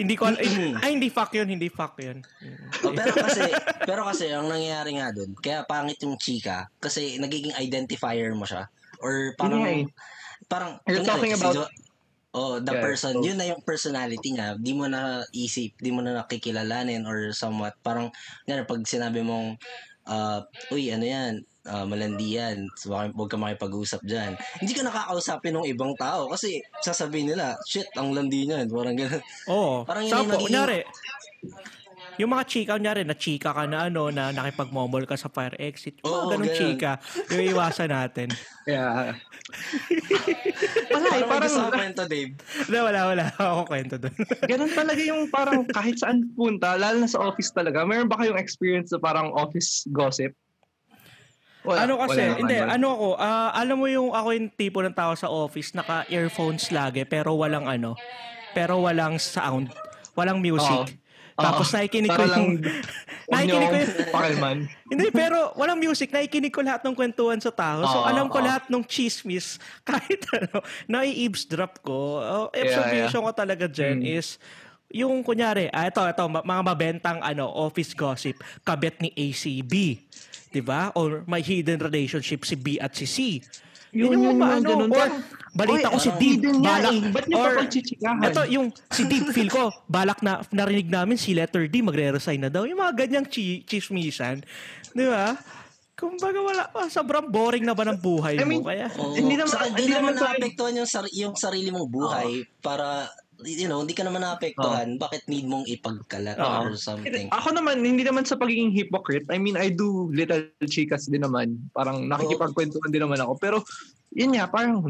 Hindi ko, ay, ay hindi fuck yun, hindi fuck yun. Oh, pero kasi, pero kasi, ang nangyayari nga dun, kaya pangit yung chika, kasi nagiging identifier mo siya. Or parang, mm. parang, you're talking about, Oh, the yeah, person, so, yun na yung personality niya. Di mo na isip, di mo na nakikilalanin or somewhat. Parang, yun, pag sinabi mong, uh, uy, ano yan, uh, malandi yan, so, huwag ka makipag-usap dyan. Hindi ka nakakausapin ng ibang tao kasi sasabihin nila, shit, ang landi niyan. Parang gano'n. Oo. Oh, saan po, kunyari, yung mga chika, kunyari, na chika ka na ano, na nakipag-momol ka sa fire exit. Yung mga oh, ganun chika, yung iwasan natin. Yeah. Wala, eh, parang gusto ko kwento, Dave. Wala, wala, wala. Ako kwento doon. Ganun talaga yung parang kahit saan punta, lalo na sa office talaga. Meron ba kayong experience sa parang office gossip? Wala, ano kasi, wala, hindi, wala. ano ako, uh, alam mo yung ako yung tipo ng tao sa office, naka-earphones lagi, pero walang ano, pero walang sound, walang music. Oh. Tapos naikinig ko yung... naikinig ko yung... Pakalman. Hindi, pero walang music. Naikinig ko lahat ng kwentuhan sa tao. So, oh, alam ko oh. lahat ng chismis. Kahit ano, nai-eavesdrop ko. Uh, observation yeah, yeah. ko talaga dyan hmm. is... Yung kunyari, ah, ito, ito, mga mabentang ano, office gossip, kabet ni A, C, B. Diba? Or may hidden relationship si B at si C. Yun, yun yung maano, or balita Oy, ko si Deep, balak, eh. Ba't or ito yung si Deep, feel ko, balak na narinig namin si letter D, magre-resign na daw. Yung mga ganyang chi- chismisan, di ba? Kumbaga wala pa, sobrang boring na ba ng buhay I mean, mo? Kaya, oh, hindi naman, sa, hindi naman naapektuhan yung, sar- yung sarili mong buhay oh. para... you know, hindi ka naman naapektuhan, oh. bakit need mong ipagkalat oh. or something? Ako naman, hindi naman sa pagiging hypocrite. I mean, I do little chicas din naman. Parang nakikipagkwentuhan din naman ako. Pero, yun nga, parang,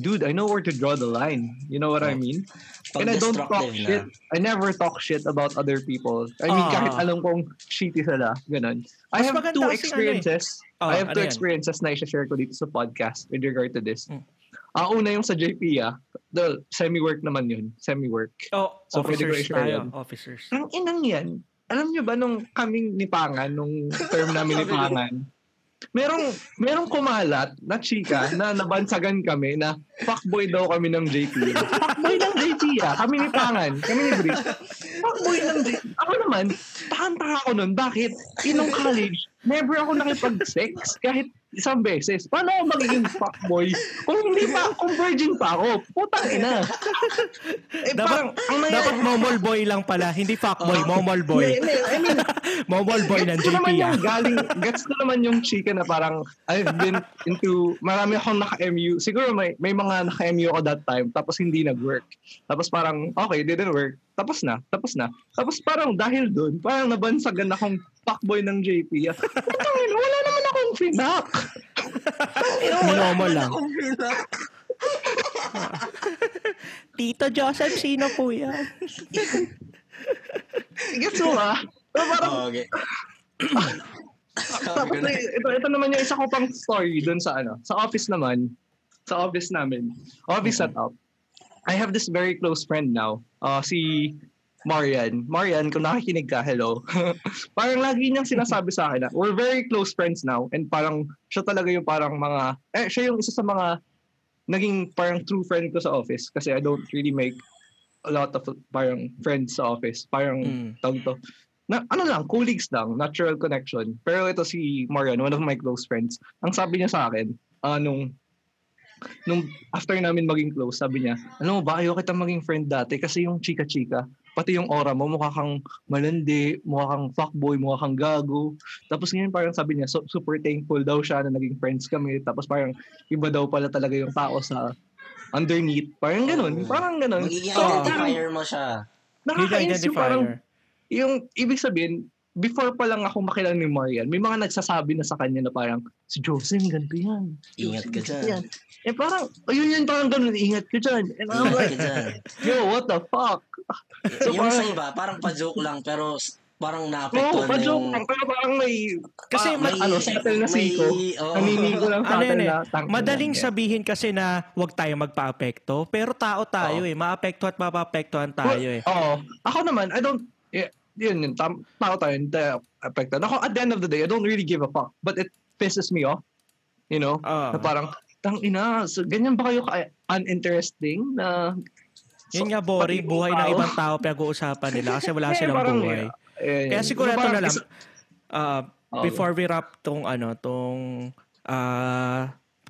dude, I know where to draw the line. You know what oh. I mean? And I don't talk na. shit. I never talk shit about other people. I mean, oh. kahit alam kong shitty sila. Ganun. I have, ano eh. oh, I have two experiences. I have two experiences na i-share ko dito sa podcast with regard to this. Hmm. Ang uh, una yung sa J P, ah. The semi-work naman yun. Semi-work. Oh, so, officers tayo. Officers. Ang inang yan. Alam nyo ba, nung kaming ni Pangan, nung term namin ni Pangan, merong, merong kumalat na chika na nabansagan kami na fuckboy daw kami ng J P. Fuckboy ng J P, ah. Kami ni Pangan. Kami ni Brief. Fuckboy ng J P. Ako naman, tahan-tahan ako nun. Bakit? Inong college, never ako nakipag-sex kahit isang beses. Paano ako magiging fuckboy? Kung hindi pa, kung virgin pa ako, putang ina. Eh, dapat, parang, dapat momol boy lang pala, hindi fuckboy, uh, momol boy. May, may, I mean, momol boy ng J P. Yung galing, gets ko naman yung chika na parang, I've been into, marami akong naka-M U, siguro may, may mga naka-M U ako that time, tapos hindi nag-work. Tapos parang, okay, didn't work. Tapos na, tapos na. Tapos parang dahil dun, parang nabansagan akong fuckboy ng J P. Putang ina, wala naman akong pinak. Normal lang. Tito Joseph, sino po yan? Gets mo ba? So, parang, oh, okay. Tapos na, ito, ito naman yung isa ko pang story dun sa ano. Sa office naman. Sa office namin. Office setup. I have this very close friend now. Uh, si... Marian. Marian, kung nakikinig ka, hello. Parang lagi niyang sinasabi sa akin na we're very close friends now and parang siya talaga yung parang mga, eh, siya yung isa sa mga naging parang true friend ko sa office kasi I don't really make a lot of parang friends sa office. Parang mm. tawag to. Na, ano lang, colleagues lang, natural connection. Pero ito si Marian, one of my close friends. Ang sabi niya sa akin, uh, nung nung after namin maging close, sabi niya, alam mo ba, ayaw kita maging friend dati kasi yung chika-chika, pati yung aura mo, mukha kang malandi, mukha kang fuckboy, mukha kang gago. Tapos ngayon parang sabi niya, so, super thankful daw siya na naging friends kami. Tapos parang iba daw pala talaga yung tao sa underneath. Parang ganun, parang ganun. Magiging identifier mo siya. Nakakainis yung parang, yung ibig sabihin, before pa lang ako makilala ni Marian, may mga nagsasabi na sa kanya na parang, si Josem, ganito yan. Ingat ka dyan. Eh parang, ayun yun, parang ganun, ingat ka dyan. And I'm like, yo, what the fuck? So yung parang, sa iba, parang pa-joke lang, pero parang naapektuhan oh, na yung... lang, pero parang may... Kasi, ah, may, ano, settle na siko. Oh. Naninigo lang sa atin na... Madaling lang, sabihin kasi na huwag tayo magpa-apekto, pero tao tayo oh. eh. Ma-apekto at mapa-apektuhan tayo well, eh. Oo. Oh. Ako naman, I don't... Yeah, yun yun, tam, tao tayo, hindi tayo apektuhan. Ako, at the end of the day, I don't really give a fuck. But it pisses me off. You know? Uh, na parang, tang ina, so, ganyan ba kayo ka- uninteresting na... Yun so, nga, boring buhay ng ibang tao pinag-uusapan nila kasi wala silang buhay. Eh, kaya siguro ito na lang, uh, before we wrap tong, ano, tong uh,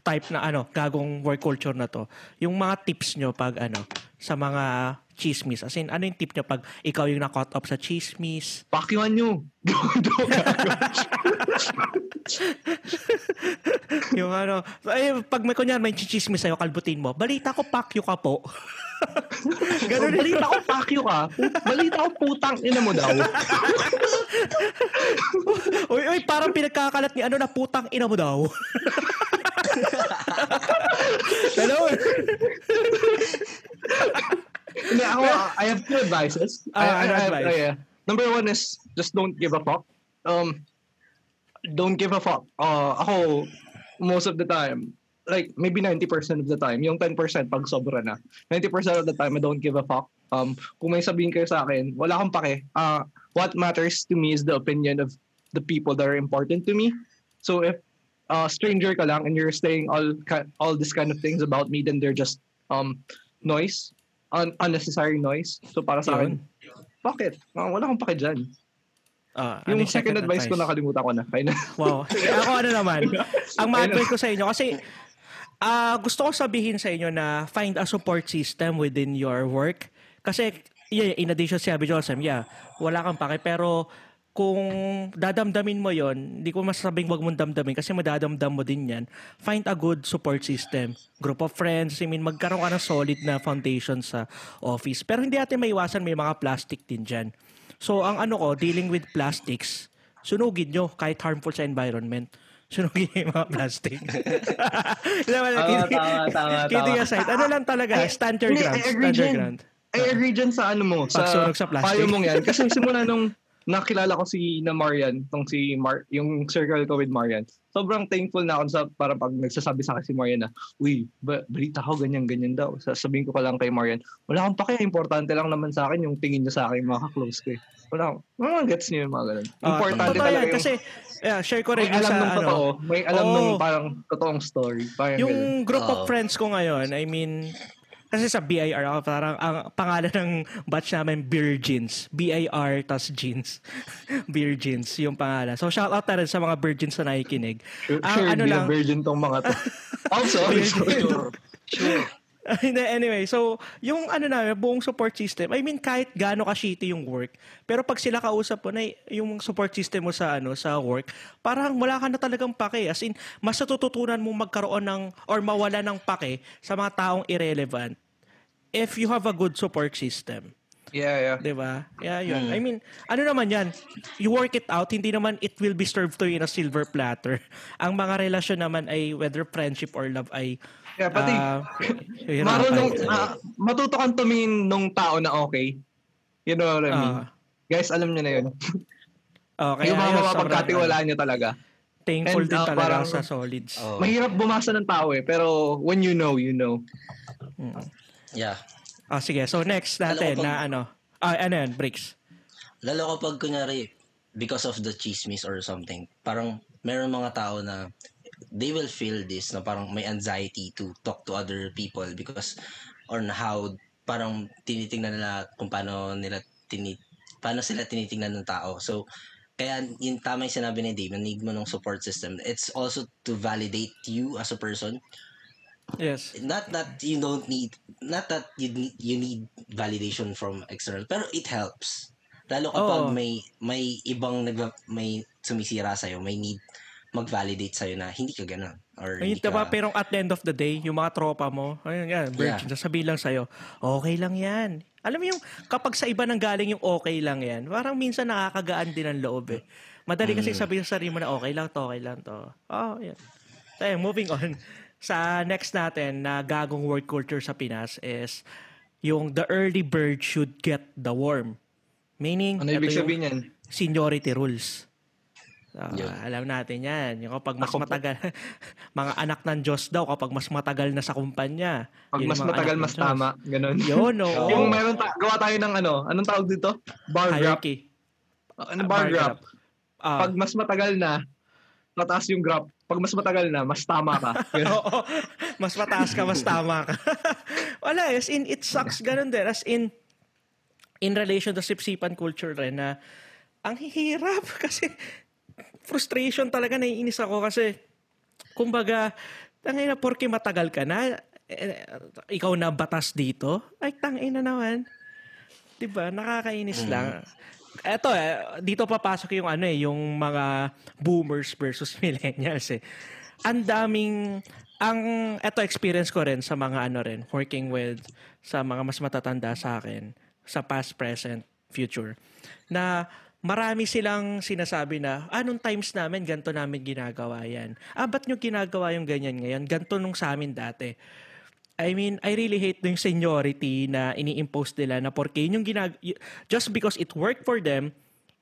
type na ano, gagong work culture na to, yung mga tips nyo pag ano, sa mga chismis. As in, ano yung tip nyo pag ikaw yung na-caught up sa chismis? Pakiwan nyo! Yung ano, ay, pag may kunyan, may chismis sa'yo, kalbutin mo, balita ko, pakyo ka po. Ganun, balita ko, pakyo ka. Balita ko, putang ina mo daw. Uy, uy, parang pinagkakalat ni ano na putang ina mo daw. Hello? No, ako, I have two advices. Uh, I, I, I, advice. I, uh, number one is just don't give a fuck. Um, don't give a fuck. Uh, ako, most of the time, like maybe ninety percent of the time, yung ten percent pag sobra na, ninety percent of the time, I don't give a fuck. Um, kung may sabihin kayo sa akin, wala akong pake. Uh, what matters to me is the opinion of the people that are important to me. So if uh, stranger ka lang and you're saying all, all this kind of things about me, then they're just um, noise. Un- unnecessary noise. So para sa akin, bakit? Uh, wala akong pake dyan. Uh, yung second, second advice, advice ko, nakalimutan ko na. na. Wow. Sige, ako ano naman. Ang ma-advise ko sa inyo, kasi uh, gusto ko sabihin sa inyo na find a support system within your work. Kasi, yeah, in addition sabi Josem, yeah, wala kang pake. Pero kung dadamdamin mo yon, hindi ko masasabing wag mong damdamin kasi madadamdam mo din yan. Find a good support system. Group of friends, I mean, magkaroon ka ng solid na foundation sa office. Pero hindi natin maiwasan, may mga plastic din dyan. So, ang ano ko, dealing with plastics, sunugin nyo kahit harmful sa environment. Sunugin nyo yung mga plastic. Tama, tama, tama. Kidding aside, ano lang talaga, stand your ground. Stand your ground. I agree dyan sa ano mo, sa payo mong yan. Kasi simula nung nakilala ko si na Marian, tong si Mar, yung circle ko with Marian. Sobrang thankful na ako sa para pag nagsasabi sa akin si Marian na, uy, ba, balita ko ganyan-ganyan daw. Sasabihin ko pa lang kay Marian, wala akong pake, importante lang naman sa akin yung tingin niya sa akin, maka-close ko. Wala akong, oh, gets niyo yung mga ganun. Importante uh, talaga yan, yung, kasi, yeah, share ko rin may alam sa, nung totoo, ano, may alam oh, nung parang totoong story. Parang yung ganun. Group oh. of friends ko ngayon, I mean, kasi sa B I R ako, parang ang pangalan ng batch namin, Beer Jeans. B I R tas Jeans. Beer Jeans, yung pangalan. So, shout out na rin sa mga virgins na nakikinig. Sure, ang, sure ano lang, virgin tong mga to. Also, sure. sure. Anyway, so, yung ano namin, buong support system. I mean, kahit gaano ka-shitty yung work, pero pag sila kausap po, na yung support system mo sa, ano, sa work, parang wala ka na talagang pake. As in, mas natututunan mo magkaroon ng, or mawala ng pake sa mga taong irrelevant. If you have a good support system. Yeah, yeah. Diba? Yeah, yun. Mm. I mean, ano naman yan? You work it out. Hindi naman it will be served to you in a silver platter. Ang mga relasyon naman ay, whether friendship or love, ay... Yeah, pati, uh, marunong, uh, matuto kang tumingin nung tao na okay. You know what I mean? Uh, Guys, alam nyo na yun. Okay, yung mga mapagkatiwalaan nyo talaga. Thankful And, din uh, talaga parang, sa solids. Oh. Mahirap bumasa ng tao eh, pero when you know, you know. Mm. Yeah. Ah, oh, sige. So, next natin pag, na ano. Ah, ano yan? Bricks. Lalo ko pag kunyari, because of the chismis or something, parang meron mga tao na they will feel this, na parang may anxiety to talk to other people because on how parang tinitingnan nila kung paano nila tinit, paano sila tinitingnan ng tao. So, kaya yung tama yung sinabi ni Dave, need mo ng support system. It's also to validate you as a person. Yes. Not that you don't need, not that you need, you need validation from external, pero it helps. Lalo kapag oh. may may ibang nag may sumisira sa iyo, may need mag-validate sa iyo na hindi ka ganoon or may hindi ka... ba, pero at the end of the day, yung mga tropa mo, ayun yan, Birch, yeah. sasabihin lang sa iyo, okay lang 'yan. Alam mo yung kapag sa iba nang galing yung okay lang 'yan, parang minsan nakakagaan din ang loob eh. Madali kasi mm. sabihin sa sarili mo na okay lang to, okay lang to. Oh, yeah. Tayo, moving on. Sa next natin na gagong work culture sa Pinas is yung the early bird should get the worm. Meaning, ano ibig sabihin yan? Seniority rules. So, yeah. Alam natin yan. Yung kapag mas Ako matagal, mga anak ng Diyos daw, kapag mas matagal na sa kumpanya. Pag mas matagal, mas tama. Ganun. Yun, oo. Yung meron, ta- gawa tayo ng ano, anong tawag dito? Bar graph. Uh, ano, bar, bar graph. Uh, Pag mas matagal na, mataas yung graph. Pag mas matagal na, mas tama ka. Oo. Mas mataas ka, mas tama ka. Wala, as in, it sucks ganun din. As in, in relation to sipsipan culture rin na ang hirap kasi frustration talaga, naiinis ako kasi kumbaga Tangina, porke matagal ka na, eh, ikaw na batas dito? Ay, tangina naman. Diba? Nakakainis mm. lang. Eto, eh, dito papasok yung ano eh, yung mga boomers versus millennials eh. Ang daming, ang, eto experience ko rin sa mga ano rin, working with, sa mga mas matatanda sa akin, sa past, present, future, na marami silang sinasabi na, anong times namin, ganito namin ginagawa yan. Ah, ba't nyo ginagawa yung ganyan ngayon? Ganito nung sa amin dati. I mean, I really hate yung seniority na ini-impose nila na porke yun yung ginag... Just because it worked for them,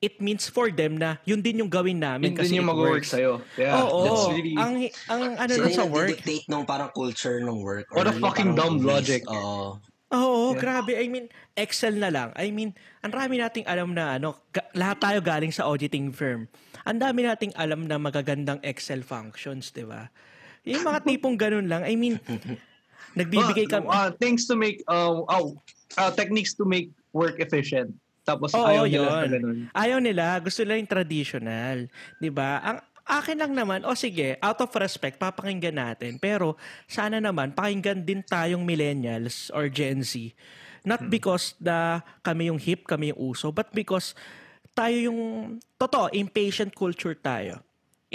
it means for them na yun din yung gawin namin yun kasi din yung mag-work sa'yo. Yeah, oo, that's really... Ang, ang ano so, na sa work... dictate nung parang culture ng work. What a fucking dumb logic. Oo. Oo, yeah. Grabe. I mean, Excel na lang. I mean, ang rami nating alam na ano, ga- lahat tayo galing sa auditing firm. Ang dami nating alam na magagandang Excel functions, di ba? Yung mga tipong ganun lang. I mean, nagbibigay ka... Uh, uh, things to make... Uh, oh, uh, techniques to make work efficient. Tapos oh, ayaw yun. Nila ganun. Ayaw nila. Gusto nila yung traditional. Di ba? Ang akin lang naman, o oh, sige, out of respect, papakinggan natin. Pero sana naman, pakinggan din tayong millennials or Gen Z. Not because na kami yung hip, kami yung uso, but because tayo yung, totoo, impatient culture tayo.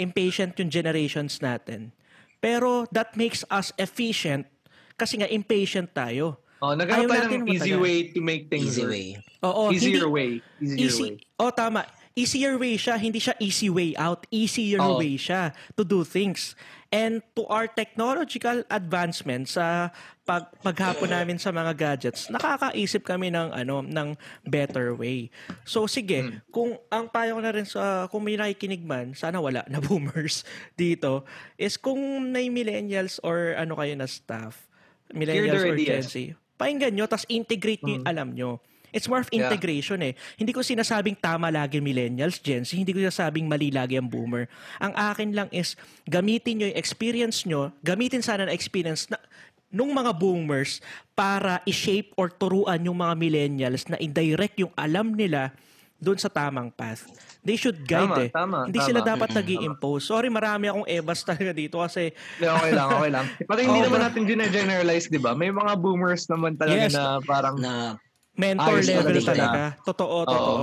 Impatient yung generations natin. Pero that makes us efficient kasi nga impatient tayo. Oh, nagkaroon tayo ng easy matagal. way to make things easy work. Way. Oh, oh, Easier hindi, way. Easier easy, way. Oh, tama. Easier way siya, hindi siya easy way out. Easier oh. way siya to do things. And to our technological advancement sa pag paghapon namin sa mga gadgets, nakakaisip kami ng ano ng better way. So sige, hmm. kung ang payo ko na rin sa kung may nakikinig man, sana wala na boomers dito, is kung may millennials or ano kayo na staff, millennials or Gen Z, pakinggan nyo, tas integrate nyo yung alam nyo. It's more of integration yeah. eh. Hindi ko sinasabing tama lagi millennials, Gen Z. Hindi ko sinasabing mali lagi ang boomer. Ang akin lang is, gamitin nyo yung experience nyo, gamitin sana na experience na, nung mga boomers para i-shape or turuan yung mga millennials na indirect yung alam nila doon sa tamang path. They should guide tama, eh. Tama, hindi tama. Sila dapat nag-i-impose. Sorry, marami akong ebas talaga dito kasi... okay lang, okay lang. Pati hindi oh, naman natin gina-generalize, di ba? May mga boomers naman talaga yes, na parang... na mentor ayos level talaga. talaga. Totoo, Oo. totoo.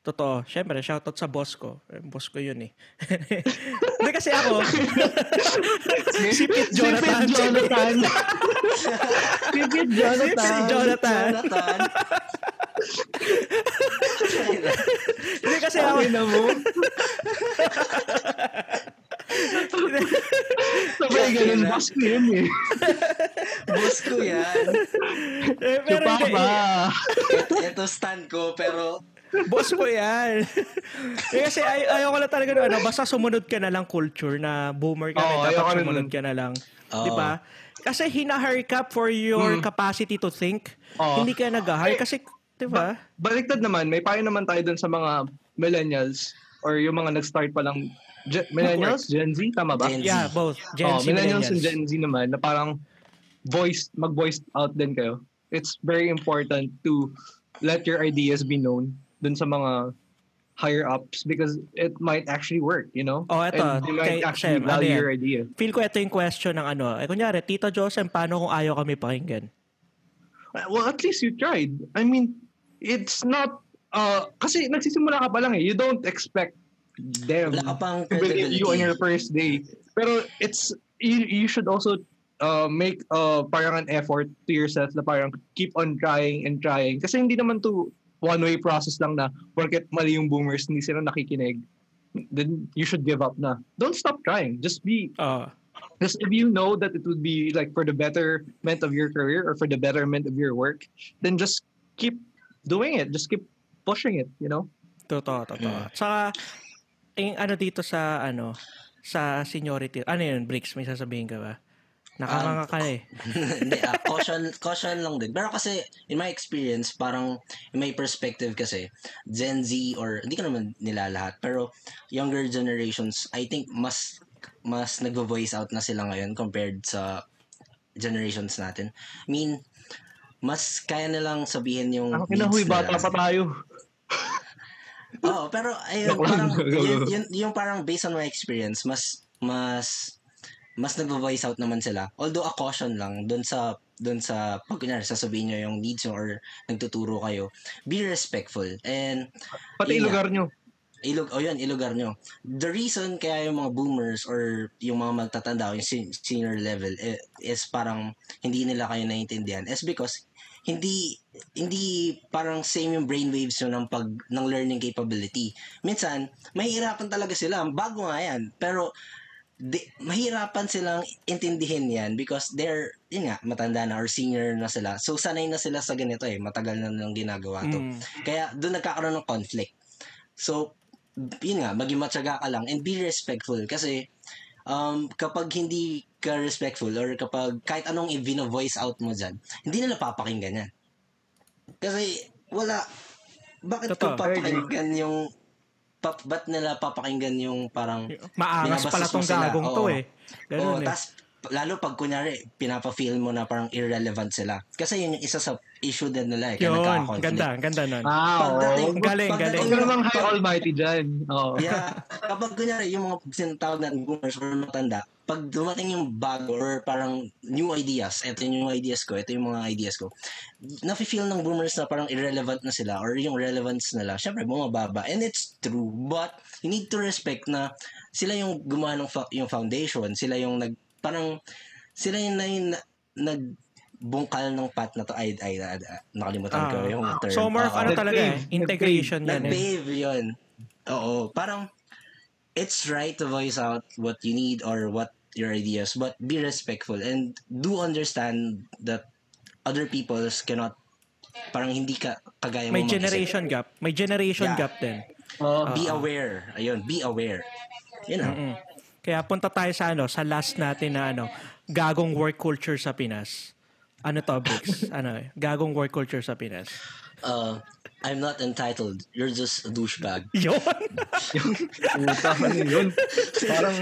Totoo. Siyempre, shoutout sa boss ko. Boss ko yun eh. Hindi kasi ako. Sipit Jonathan. Sipit Jonathan. Sipit Jonathan. Sipit Jonathan. Hindi kasi ako. Sabi na mo. Sabay ganun, boss ko yun eh. Boss ko yan. Eh, pero Chupa ba? Ito stand ko, pero... boss ko yan. Eh, kasi ay- ayoko lang talaga na, ano, basta sumunod ka na lang culture na boomer ka na, oh, dapat sumunod ka na lang. Oh. Di ba? Kasi hina-hire ka for your hmm. capacity to think. Oh. Hindi ka nag-hire kasi, di ba? Ba- baliktad naman, may payo naman tayo dun sa mga millennials or yung mga nag-start pa lang Gen- millennials, Gen Z, tama ba? Gen Z. Yeah, both. Gen oh, Z, millennials, millennials and Gen Z naman na parang voice, mag-voice out din kayo. It's very important to let your ideas be known dun sa mga higher-ups because it might actually work, you know? Oh, eto. And you might kay, actually Sam, value ano your idea. Feel ko ito yung question ng ano. Eh, kunyari, Tito Josem, paano kung ayaw kami pakinggan? Well, at least you tried. I mean, it's not... Uh, kasi nagsisimula ka pa lang eh. You don't expect them to believe you on your first day. Pero it's you, you should also uh, make uh, parang an effort to yourself na parang keep on trying and trying. Kasi hindi naman to one-way process lang na porket mali yung boomers, hindi sila nakikinig. Then you should give up na. Don't stop trying. Just be... Uh, Because if you know that it would be like for the betterment of your career or for the betterment of your work, then just keep doing it. Just keep pushing it, you know? Totoo, totoo. Tsaka... Eh ano dito sa ano sa seniority. Ano 'yun, Bricks? May sasabihin ka ba? Nakakanga um, ka eh. Hindi, uh, caution caution lang din. Pero kasi in my experience, parang in my perspective kasi Gen Z or hindi ko naman nila lahat, pero younger generations, I think mas mas nagvo-voice out na sila ngayon compared sa generations natin. I mean, mas kaya nilang sabihin yung Ang kinahuy bata pa tayo. Oo, pero ayun, parang, yun, yun, yung parang based on my experience, mas, mas, mas nagvo-voice out naman sila. Although a caution lang doon sa doon sa pag kunyari sasabihin niyo yung needs nyo or nagtuturo kayo, be respectful and pati yung lugar niyo. Ilog, o oh yun, ilugar nyo. The reason kaya yung mga boomers or yung mga magtatanda, yung senior level, eh, is parang hindi nila kayo naiintindihan is because hindi, hindi parang same yung brainwaves nyo ng, pag, ng learning capability. Minsan, mahihirapan talaga sila. Bago nga yan. Pero, di, mahirapan silang intindihin yan because they're, yun nga, matanda na or senior na sila. So, sanay na sila sa ganito eh. Matagal na nilang ginagawa to. Mm. Kaya, doon nagkakaroon ng conflict. So, yun nga, maging matyaga ka lang and be respectful kasi um, kapag hindi ka respectful or kapag kahit anong i-voice out mo dyan, hindi nila papakinggan yan. Kasi wala, bakit Totoo, kung papakinggan right? yung, pap, ba't nila papakinggan yung parang maaras pala tong gagong to eh. Ganun oo, eh. Tas, lalo pag kunyari, pinapa-feel mo na parang irrelevant sila. Kasi yun yung isa sa issue din nila eh. Kaya yun, ganda, ganda nun. Wow, galing, galing. Pagdating namang high almighty dyan. Oh. Yeah, kapag kunyari, yung mga sinatawag natin boomers or matanda, pag dumating yung bago or parang new ideas, eto yung new ideas ko, eto yung mga ideas ko, nafe-feel ng boomers na parang irrelevant na sila or yung relevance nila, syempre bumababa. And it's true, but you need to respect na sila yung gumawa ng fa- yung foundation, sila yung nag parang sila yung nagbungkal ng path na to. Ay, ay, ay nakalimutan ah, ko yung term. So, more of ano talaga eh? Integration yan eh. Nag-pave yun. Oo. Parang, it's right to voice out what you need or what your ideas, but be respectful and do understand that other peoples cannot, parang hindi ka kagaya mo. May generation mag-isip. gap. May generation yeah. gap din. Uh, be uh, aware. Ayun, be aware. You know? Mm-mm. Kaya punta tayo sa ano, sa last natin na ano, gagong work culture sa Pinas. Ano to, Bricks? Ano, gagong work culture sa Pinas. Uh, I'm not entitled. You're just a douchebag. Yun! Yun. Parang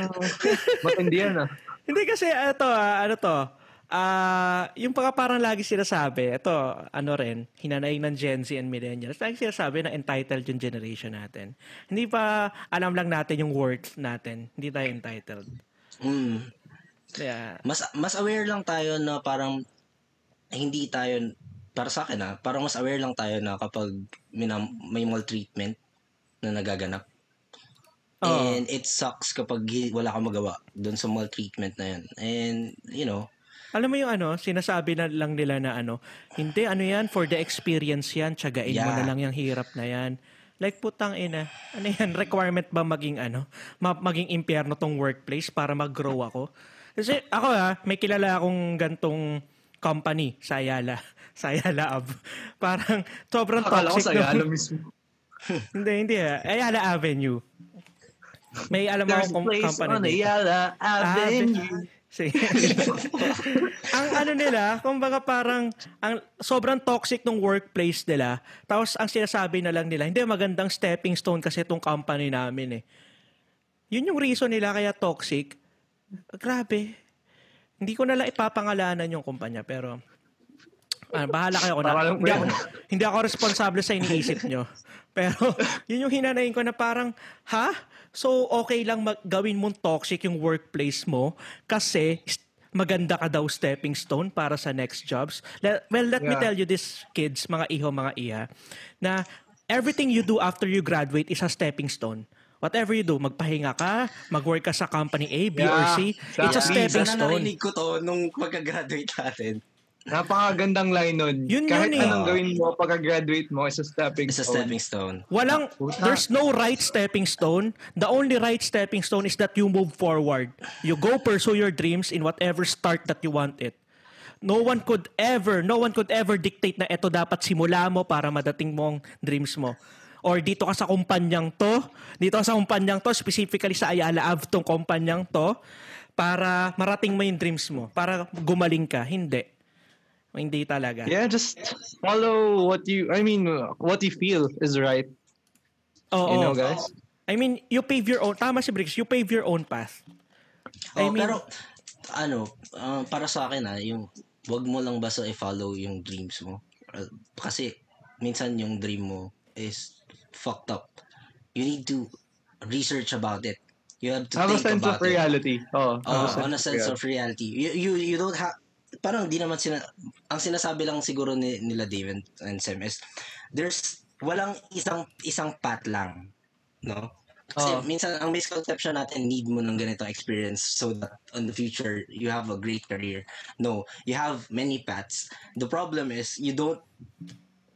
matindi yan ah. Hindi kasi ito, uh, ano to, uh, yung paka parang lagi sinasabi, ito, ano rin, hinanaing ng Gen Z and Millennials, lagi sinasabi na entitled yung generation natin. Hindi pa alam lang natin yung worth natin. Hindi tayo entitled. Mm. Kaya, mas, mas aware lang tayo na parang hindi tayo, para sa akin ah, parang mas aware lang tayo na kapag minam, may maltreatment na nagaganap. Oh. And it sucks kapag wala kang magawa dun sa maltreatment na yan. And, you know, alam mo yung ano, sinasabi na lang nila na ano, hindi, ano yan, for the experience yan, tsagain yeah. mo na lang yung hirap na yan. Like, putang ina, ano yan, requirement ba maging ano, maging impyerno tong workplace para mag-grow ako? Kasi ako ha, may kilala akong gantong company, Sayala, Sayala Ab. Parang sobrang akala toxic. Akala ko mismo. hindi, hindi ha. Ayala Avenue. May alam ako kung company. There's Ayala Avenue. Avenue. ang ano nila, kumbaga parang ang sobrang toxic ng workplace nila. Tapos ang sinasabi na lang nila, hindi, magandang stepping stone kasi itong company namin eh. Yun yung reason nila kaya toxic. Grabe. Hindi ko nalang ipapangalanan yung kumpanya pero ah, bahala kayo. Kung na, hindi, ako, hindi ako responsable sa iniisip nyo. Pero yun yung hinanayin ko na parang, ha? So, okay lang mag- gawin mong toxic yung workplace mo kasi maganda ka daw stepping stone para sa next jobs. Le- well, let yeah. me tell you this, kids, mga iho, mga iya, na everything you do after you graduate is a stepping stone. Whatever you do, magpahinga ka, mag-work ka sa company A, B, yeah. or C, exactly. It's a stepping stone. Sana narinig ko to nung pagka-graduate natin. Napakagandang line nun. Yun, Kahit yun, anong eh. gawin mo pagka-graduate mo, is a stepping stone. It's a stepping stone. Walang, there's no right stepping stone. The only right stepping stone is that you move forward. You go pursue your dreams in whatever start that you want it. No one could ever, no one could ever dictate na eto dapat simula mo para madating mong dreams mo. Or dito ka sa kumpanyang to, dito ka sa kumpanyang to, specifically sa Ayala Ave tong kumpanyang to, para marating mo yung dreams mo, para gumaling ka. Hindi. Hindi talaga. Yeah, just follow what you, I mean, what you feel is right. Oo. You know, guys? I mean, you pave your own, tama si Briggs, you pave your own path. I oh, mean, pero, ano, uh, para sa akin ha, yung, wag mo lang basta i-follow yung dreams mo. Kasi, minsan yung dream mo is fucked up. You need to research about it. You have to have think a sense about of reality. Oh, oh, sense on a sense of reality. Of reality. You you you don't have parang di naman sina ang sinasabi lang siguro ni, nila Dave and, and Sam is there's walang isang isang path lang, no? Kasi oh. minsan ang misconception natin, need mo ng ganitong experience so that in the future you have a great career. No, you have many paths. The problem is you don't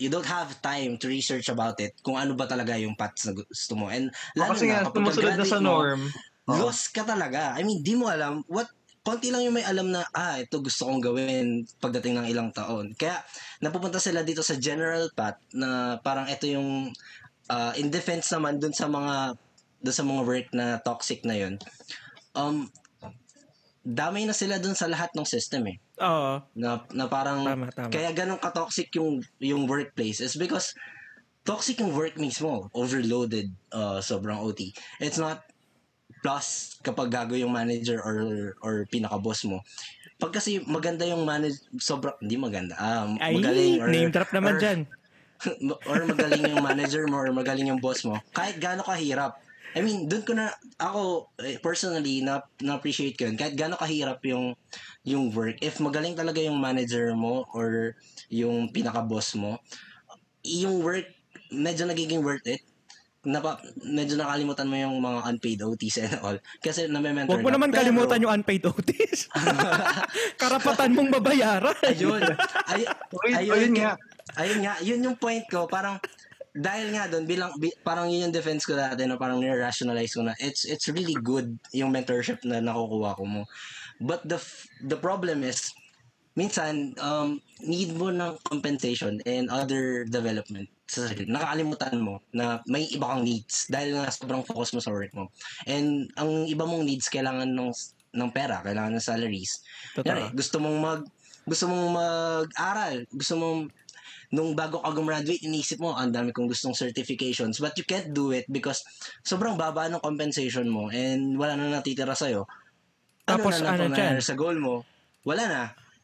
you don't have time to research about it kung ano ba talaga yung paths na gusto mo. And lalo oh, na kapag graduate na sa norm, mo, oh. lost ka talaga. I mean, di mo alam what konti lang yung may alam na, ah, ito gusto kong gawin pagdating ng ilang taon. Kaya, napupunta sila dito sa general path na parang ito yung uh, in defense naman dun sa mga dun sa mga work na toxic na yun. Um, damay na sila dun sa lahat ng system eh. Oo. Na, na parang, tama, tama. Kaya ganun ka-toxic yung, yung workplace is because toxic yung work mismo. Overloaded, uh, sobrang O T. It's not plus kapag gago yung manager or or pinaka-boss mo. Pag kasi maganda yung manager, sobra, hindi maganda. Ah, Ay, magaling or, name drop naman or, dyan. Or magaling yung manager mo or magaling yung boss mo. Kahit gaano kahirap. I mean, doon ko na, ako personally, na, na-appreciate ko yun. Kahit gaano kahirap yung yung work, if magaling talaga yung manager mo or yung pinaka-boss mo, yung work, medyo nagiging worth it. Napa, medyo nakalimutan mo yung mga unpaid O Ts and all. Kasi nami-mentor. Huwag mo naman pero, kalimutan yung unpaid O Ts. Karapatan mong babayaran. Ayun. Ay, ayun, ayun, ayun nga. Ayun nga. Yun yung point ko. Parang, dahil nga doon, bilang, bi, parang yun yung defense ko dati na parang nirationalize ko na it's, it's really good yung mentorship na nakukuha ko mo. But the the problem is, minsan, um, need mo ng compensation and other development. Nakakalimutan mo na may iba kang needs dahil na sobrang focus mo sa work mo. And ang iba mong needs kailangan ng ng pera, kailangan ng salaries. Yari, gusto mong mag gusto mong mag-aral, gusto mong nung bago ka gumraduate iniisip mo ang dami kong gustong certifications but you can't do it because sobrang baba ng compensation mo and wala na natitira sa iyo. Tapos ano na nangyari sa goal mo? Wala na.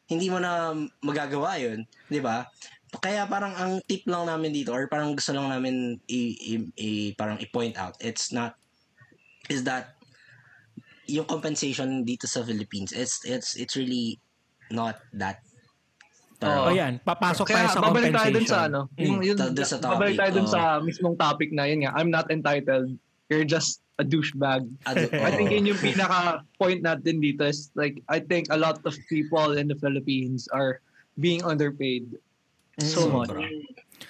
Hindi mo na magagawa 'yun, 'di ba? Kaya parang ang tip lang namin dito or parang gusto lang namin i, i, i parang i-point out it's not is that yung compensation dito sa Philippines it's it's it's really not that pero, oh yan papasok tayo sa compensation. Babalik tayo dun sa ano yung, yung, yung babalik tayo dun oh. sa mismong topic na yun nga I'm not entitled you're just a douchebag. Ad- I think yun yung pinaka point natin dito is like I think a lot of people in the Philippines are being underpaid. So much.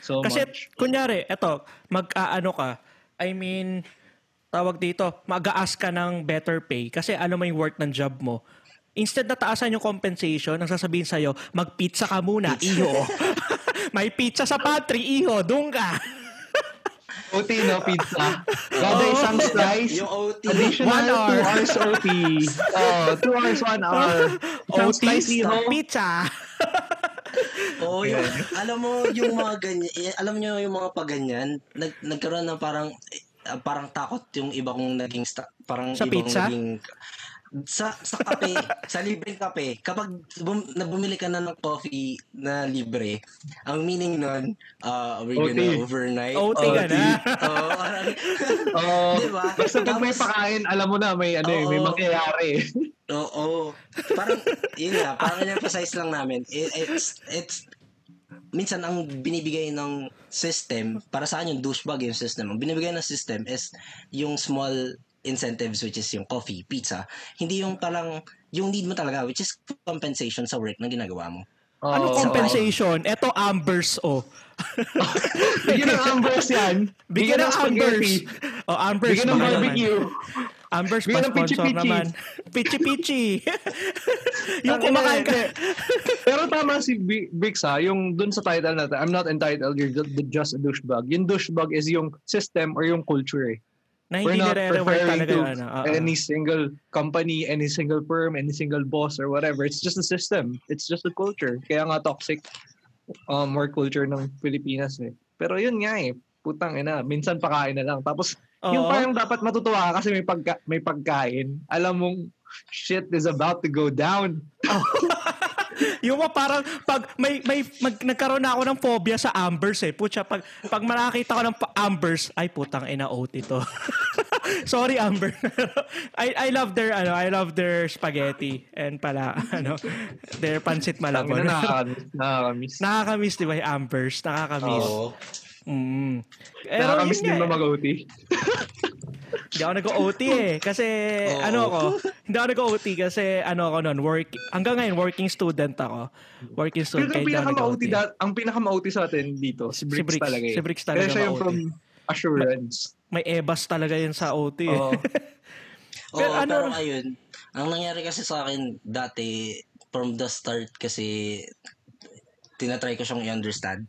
So much. Kasi, kunyari, eto, mag-aano ka, I mean, tawag dito, mag-a-ask ka ng better pay kasi alam mo yung work ng job mo. Instead na taasan yung compensation, ang sasabihin sa'yo, mag-pizza ka muna, pizza. Iho. May pizza sa pantry, iho, doon ka. O T, no? Pizza. Kada oh, isang slice, additional one hour. two hours O T. Oh, two hours, one hour. O T, slice, iho. Pizza. Oo, oh, yeah. Alam mo yung mga ganyan, alam nyo yung mga paganyan, nag, nagkaroon ng parang uh, parang takot yung iba kong naging sta, parang sa iba pizza? Kong naging sa sa kape, sa libreng kape. Kapag bum, nabumili ka na ng coffee na libre, ang meaning nun, uh, we're O T. Gonna overnight. O T ka na. Oo. Oo. Diba? Basta pag may pakain, alam mo na, may ano oh, eh, may mangyayari. Oo. Oh, oh. Parang, yun nga, parang in-emphasize lang namin. It, it's, it's, minsan ang binibigay ng system, para sa akin yung douchebag yung system, ang binibigay ng system is yung small incentives which is yung coffee, pizza, hindi yung parang, yung need mo talaga which is compensation sa work na ginagawa mo. Oh. Ano compensation? Ito so, Ambers, oh. Bigyan ng Ambers yan. Bigyan ng Ambers. Oh, Ambers. Bigyan ng barbecue. Ambers pa sponsor naman. Pichi-pichi. Yung kumakain ka. Pero tama si Bix ha, yung dun sa title natin, I'm not entitled, you're just a douchebag. Yung douchebag is yung system or yung culture eh. Na hindi nire-reward talaga to ano, uh, any single company, any single firm, any single boss or whatever. It's just a system. It's just a culture. Kaya nga toxic um, work culture ng Pilipinas eh. Pero yun nga eh. Putang ina. Minsan pakain na lang. Tapos uh-oh. Yung parang dapat matutuwa ka kasi may, pagka- may pagkain. Alam mong shit is about to go down. Oh. Yung mo parang pag may may mag, nagkaroon na ako ng phobia sa Ambers eh. Putya pag pag nakakita ko ng Ambers, ay putang ina O T to. Sorry, Amber. I I love their ano, I love their spaghetti and pala ano, their pancit malabon. Nakakamiss. Nakakamiss, di ba, Ambers? Nakakamiss. Oo. Mm. Pero nakakamiss din ba mag-O T? Hindi ako nag-O T eh. Kasi oh. ano ako, hindi ako nag-O T kasi ano ako nun, work, hanggang ngayon working student ako. Working student. Pero ang pinaka-ma-O T da- ang pinaka-ma-O T sa atin dito, si Bricks, si Bricks talaga eh. Si Bricks talaga ma-O T. Kaya siya yung from Assurance. May, may E B A S talaga yun sa O T. Oo, oh. oh, pero, ano, pero ayun, ang nangyari kasi sa akin dati, from the start kasi, tinatry ko siyang i-understand.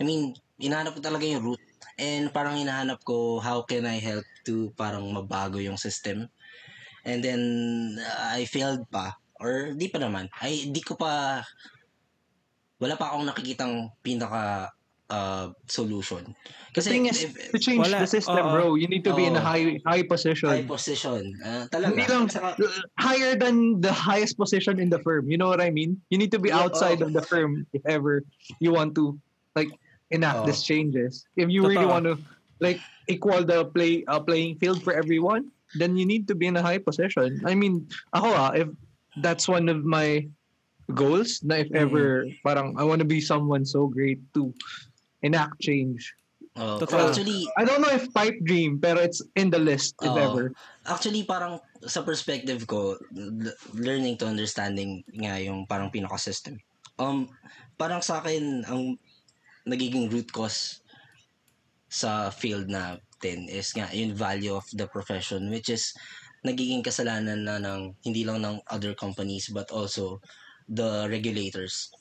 I mean, hinahanap ko talaga yung root. And parang hinahanap ko, how can I help to parang mabago yung system? And then, uh, I failed pa. Or, di pa naman. Ay, di ko pa, wala pa akong nakikitang pinaka uh, solution. Kasi, the thing is, if, to change wala, the system, uh, bro, you need to uh, be in a high high position. High position. Uh, talaga. Hindi lang, higher than the highest position in the firm. You know what I mean? You need to be outside uh, of the firm if ever you want to, like, enact oh. these changes. If you Totoo. really want to like equal the play uh, playing field for everyone, then you need to be in a high position. I mean, ako ah, if that's one of my goals, na if ever mm. parang I want to be someone so great to enact change. Oh. Well, actually, I don't know if pipe dream, pero it's in the list oh. if ever. Actually, parang sa perspective ko, learning to understanding nga yung parang pinaka system. Um, parang sa akin ang nagiging root cause sa field natin is nga yung value of the profession, which is nagiging kasalanan na ng hindi lang ng other companies but also the regulators.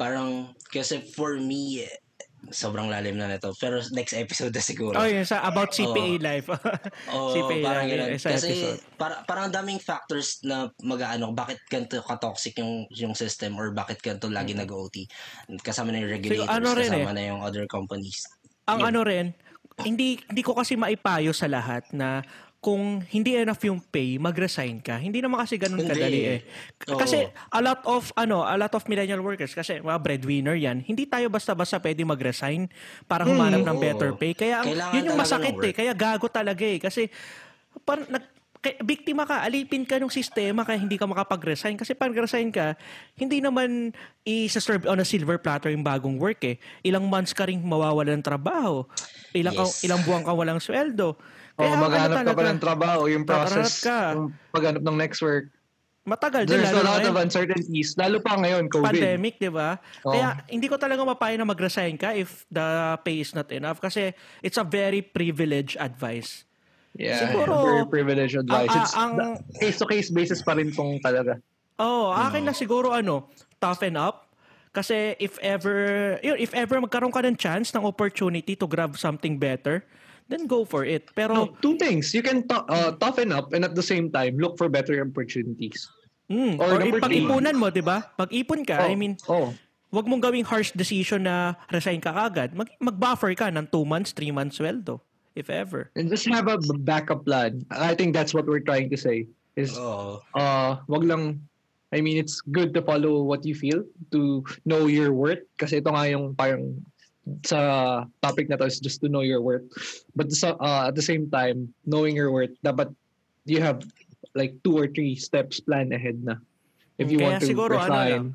Parang kasi for me, sobrang lalim na nito. Pero next episode na siguro. Oh, yun. Sa about C P A oh. life. oh, C P A parang life. Yun. Kasi para, parang daming factors na mag-ano, bakit ganito ka-toxic yung, yung system or bakit ganito lagi mm-hmm. nag-O T. Kasama na yung regulators, so, ano kasama eh. na yung other companies. Ang yun. ano rin, hindi, hindi ko kasi maipayo sa lahat na kung hindi enough yung pay, mag-resign ka. Hindi naman kasi ganun kadali eh. Kasi a lot of ano, a lot of millennial workers kasi mga breadwinner yan. Hindi tayo basta-basta pwede mag-resign para humanap hmm. ng better pay. Kaya kailangan yun yung masakit eh. Kaya gago talaga eh. Kasi par, nag, kay, biktima ka, alipin ka ng sistema kaya hindi ka makapag-resign. Kasi pag resign ka, hindi naman i-serve on a silver platter yung bagong work eh. Ilang months ka rin mawawala ng trabaho. Ilang, yes. ilang buwan ka walang sweldo. O oh, maghanap ka pa ng trabaho, yung process ng paghanap ng next work. Matagal din. There's a lot ngayon. of uncertainties. Lalo pa ngayon, COVID. Pandemic, di ba? Oh. Kaya hindi ko talaga mapaya na mag-resign ka if the pay is not enough. Kasi it's a very privileged advice. Yeah, siguro, very privileged advice. It's ang, case-to-case basis pa rin pong talaga. Oo, oh, akin na siguro ano, toughen up. Kasi if ever, yun, if ever magkaroon ka ng chance, ng opportunity to grab something better, then go for it. Pero no, two things. You can t- uh, toughen up and at the same time, look for better opportunities. Mm, or or pag-ipunan mo, di ba? Pag-ipon ka, oh, I mean, oh. wag mong gawing harsh decision na resign ka agad. Mag- mag-buffer ka ng two months, three months sweldo, if ever. And just have a backup plan. I think that's what we're trying to say. Is, oh. uh, wag lang, I mean, it's good to follow what you feel, to know your worth. Kasi ito nga yung parang, sa topic na to is just to know your worth, but uh, at the same time knowing your worth dapat you have like two or three steps plan ahead na if you Kaya want to siguro, resign ano lang,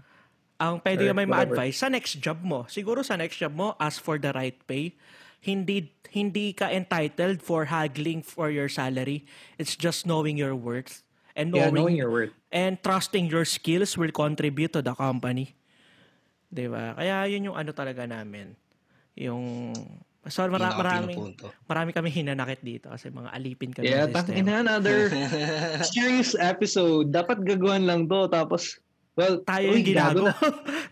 ang pwede ka may ma-advise sa next job mo siguro sa next job mo ask for the right pay. Hindi hindi ka entitled for haggling for your salary. It's just knowing your worth and knowing, yeah, knowing your worth and trusting your skills will contribute to the company, diba? Kaya yun yung ano talaga namin. Yung so mara- marami marami kami hinanakit dito kasi mga alipin kami yeah, sa system. Yeah, another serious episode. Dapat gagawin lang to tapos well, tayo yung ginago.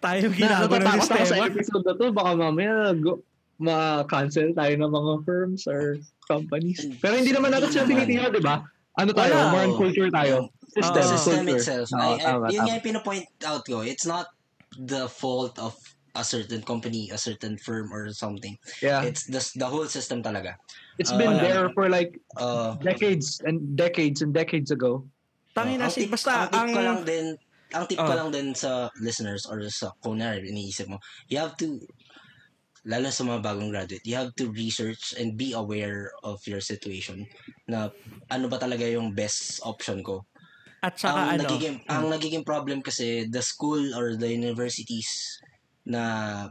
tayo yung ginago ng sistema. Sa episode na to baka mamaya go, ma-cancel tayo ng mga firms or companies. Pero hindi naman natin siya tinitira, di ba? Ano tayo? Wow. More on culture tayo. System, uh, system culture. itself. Oh, I, tama, yun tama. Nga yung pinapoint out ko. It's not the fault of a certain company, a certain firm, or something. Yeah. It's the, the whole system talaga. It's uh, been there for like uh, decades and decades and decades ago. Tangin na si, basta ang tip ko lang din, ang tip ko lang din sa listeners or sa kunwari, iniisip mo, you have to lalo sa mga bagong graduate, you have to research and be aware of your situation na ano ba talaga yung best option ko. At saka ang ano? Nagiging, mm. ang nagiging problem kasi, the school or the universities na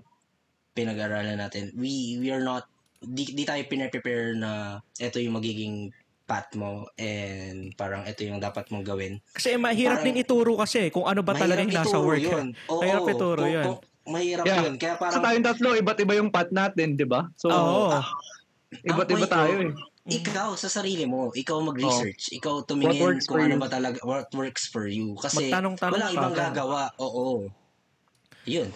pinag-aralan natin, we we are not, di, di tayo pinaprepare na ito yung magiging path mo and parang ito yung dapat mong gawin. Kasi mahirap parang, din ituro kasi kung ano ba talaga yung nasa work. Yun. Oo, mahirap ituro kung, yun. Kung, mahirap yeah. yun. Kaya parang... Kasi tayong tatlo, iba't iba yung path natin, di ba? So, oh. uh, iba't iba tayo eh. Ikaw, sa sarili mo, ikaw mag-research, oh. ikaw tumingin kung ano ba talaga, what works for you. Kasi walang ibang gagawa. Oo. Yun.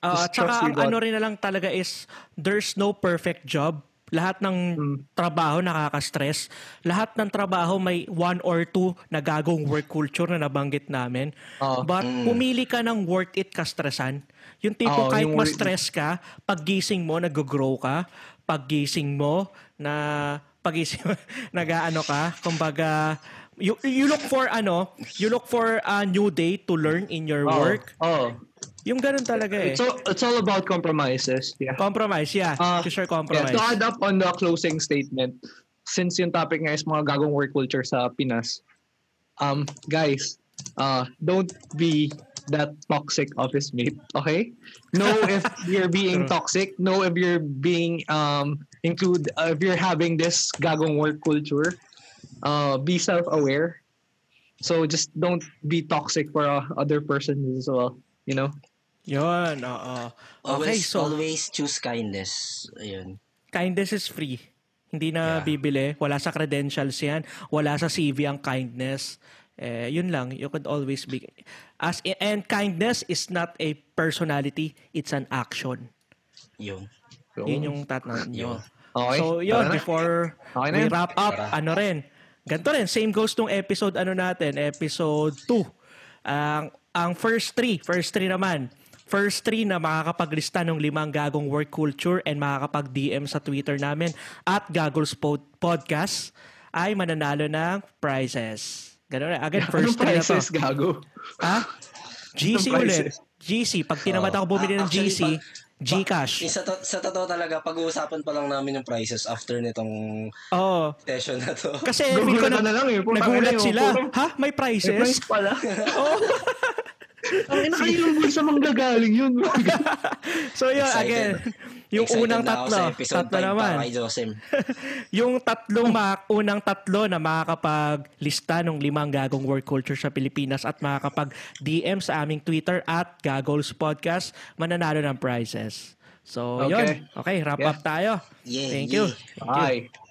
Uh, tsaka ang ano rin na lang talaga is, there's no perfect job. Lahat ng hmm. trabaho nakaka-stress. Lahat ng trabaho may one or two na gagong work culture na nabanggit namin. Oh. But hmm. pumili ka ng worth it ka-stressan. Yung tipo oh, kahit ma-stress ka, paggising mo, nag-grow ka. Paggising mo, na pagising nag-aano ka kumbaga you, you look for ano you look for a new day to learn in your oh, work oh yung ganun talaga eh it's all, it's all about compromises yeah compromise yeah uh, to sure compromise yeah, to add up on the closing statement since yung topic nga is mga gagong work culture sa Pinas um guys uh don't be that toxic office mate, okay? Know if you're being toxic. Know if you're being um include uh, if you're having this gagong work culture. Uh, be self-aware. So just don't be toxic for uh, other persons as well. You know. Yon. Uh, okay. Always, so always choose kindness. Ayun. Kindness is free. Hindi na yeah. bibili. Wala sa credentials yan. Wala sa C V ang kindness. Eh, yun lang, you could always be as and kindness is not a personality, it's an action. Yung yun yung tatnan nyo. Okay. So yun, before okay we wrap up, para. ano rin, ganito rin, same goes nung episode ano natin, episode two. Ang ang first three, first three naman. First three na makakapaglista ng limang gagong work culture and makakapag-D M sa Twitter namin at Gagols Pod- Podcast ay mananalo ng prizes. Ganun na. Agad, first try na to. Anong prices, gago? Ha? G C ulit. G C. Pag tinamad ako bumili ng G C, Gcash. Sa, to- sa totoo talaga, pag-uusapan pa lang namin yung prices after nitong oh. session na to. Kasi, feel ko na, na lang eh. Nagulat sila. Puro, ha? May prices? May price pala. Oo. Ang inakailong bulsa manggagaling yun. So yun, again. Yung excited unang tatlo, tatlo naman. Yung tatlong mak- unang tatlo na makakapaglista ng limang gagong work culture sa Pilipinas at makakapag-D M sa aming Twitter at Gagols Podcast, mananalo ng prizes. So, okay. yun. Okay, wrap yeah. up tayo. Yeah, Thank yeah. you. Thank Bye. You.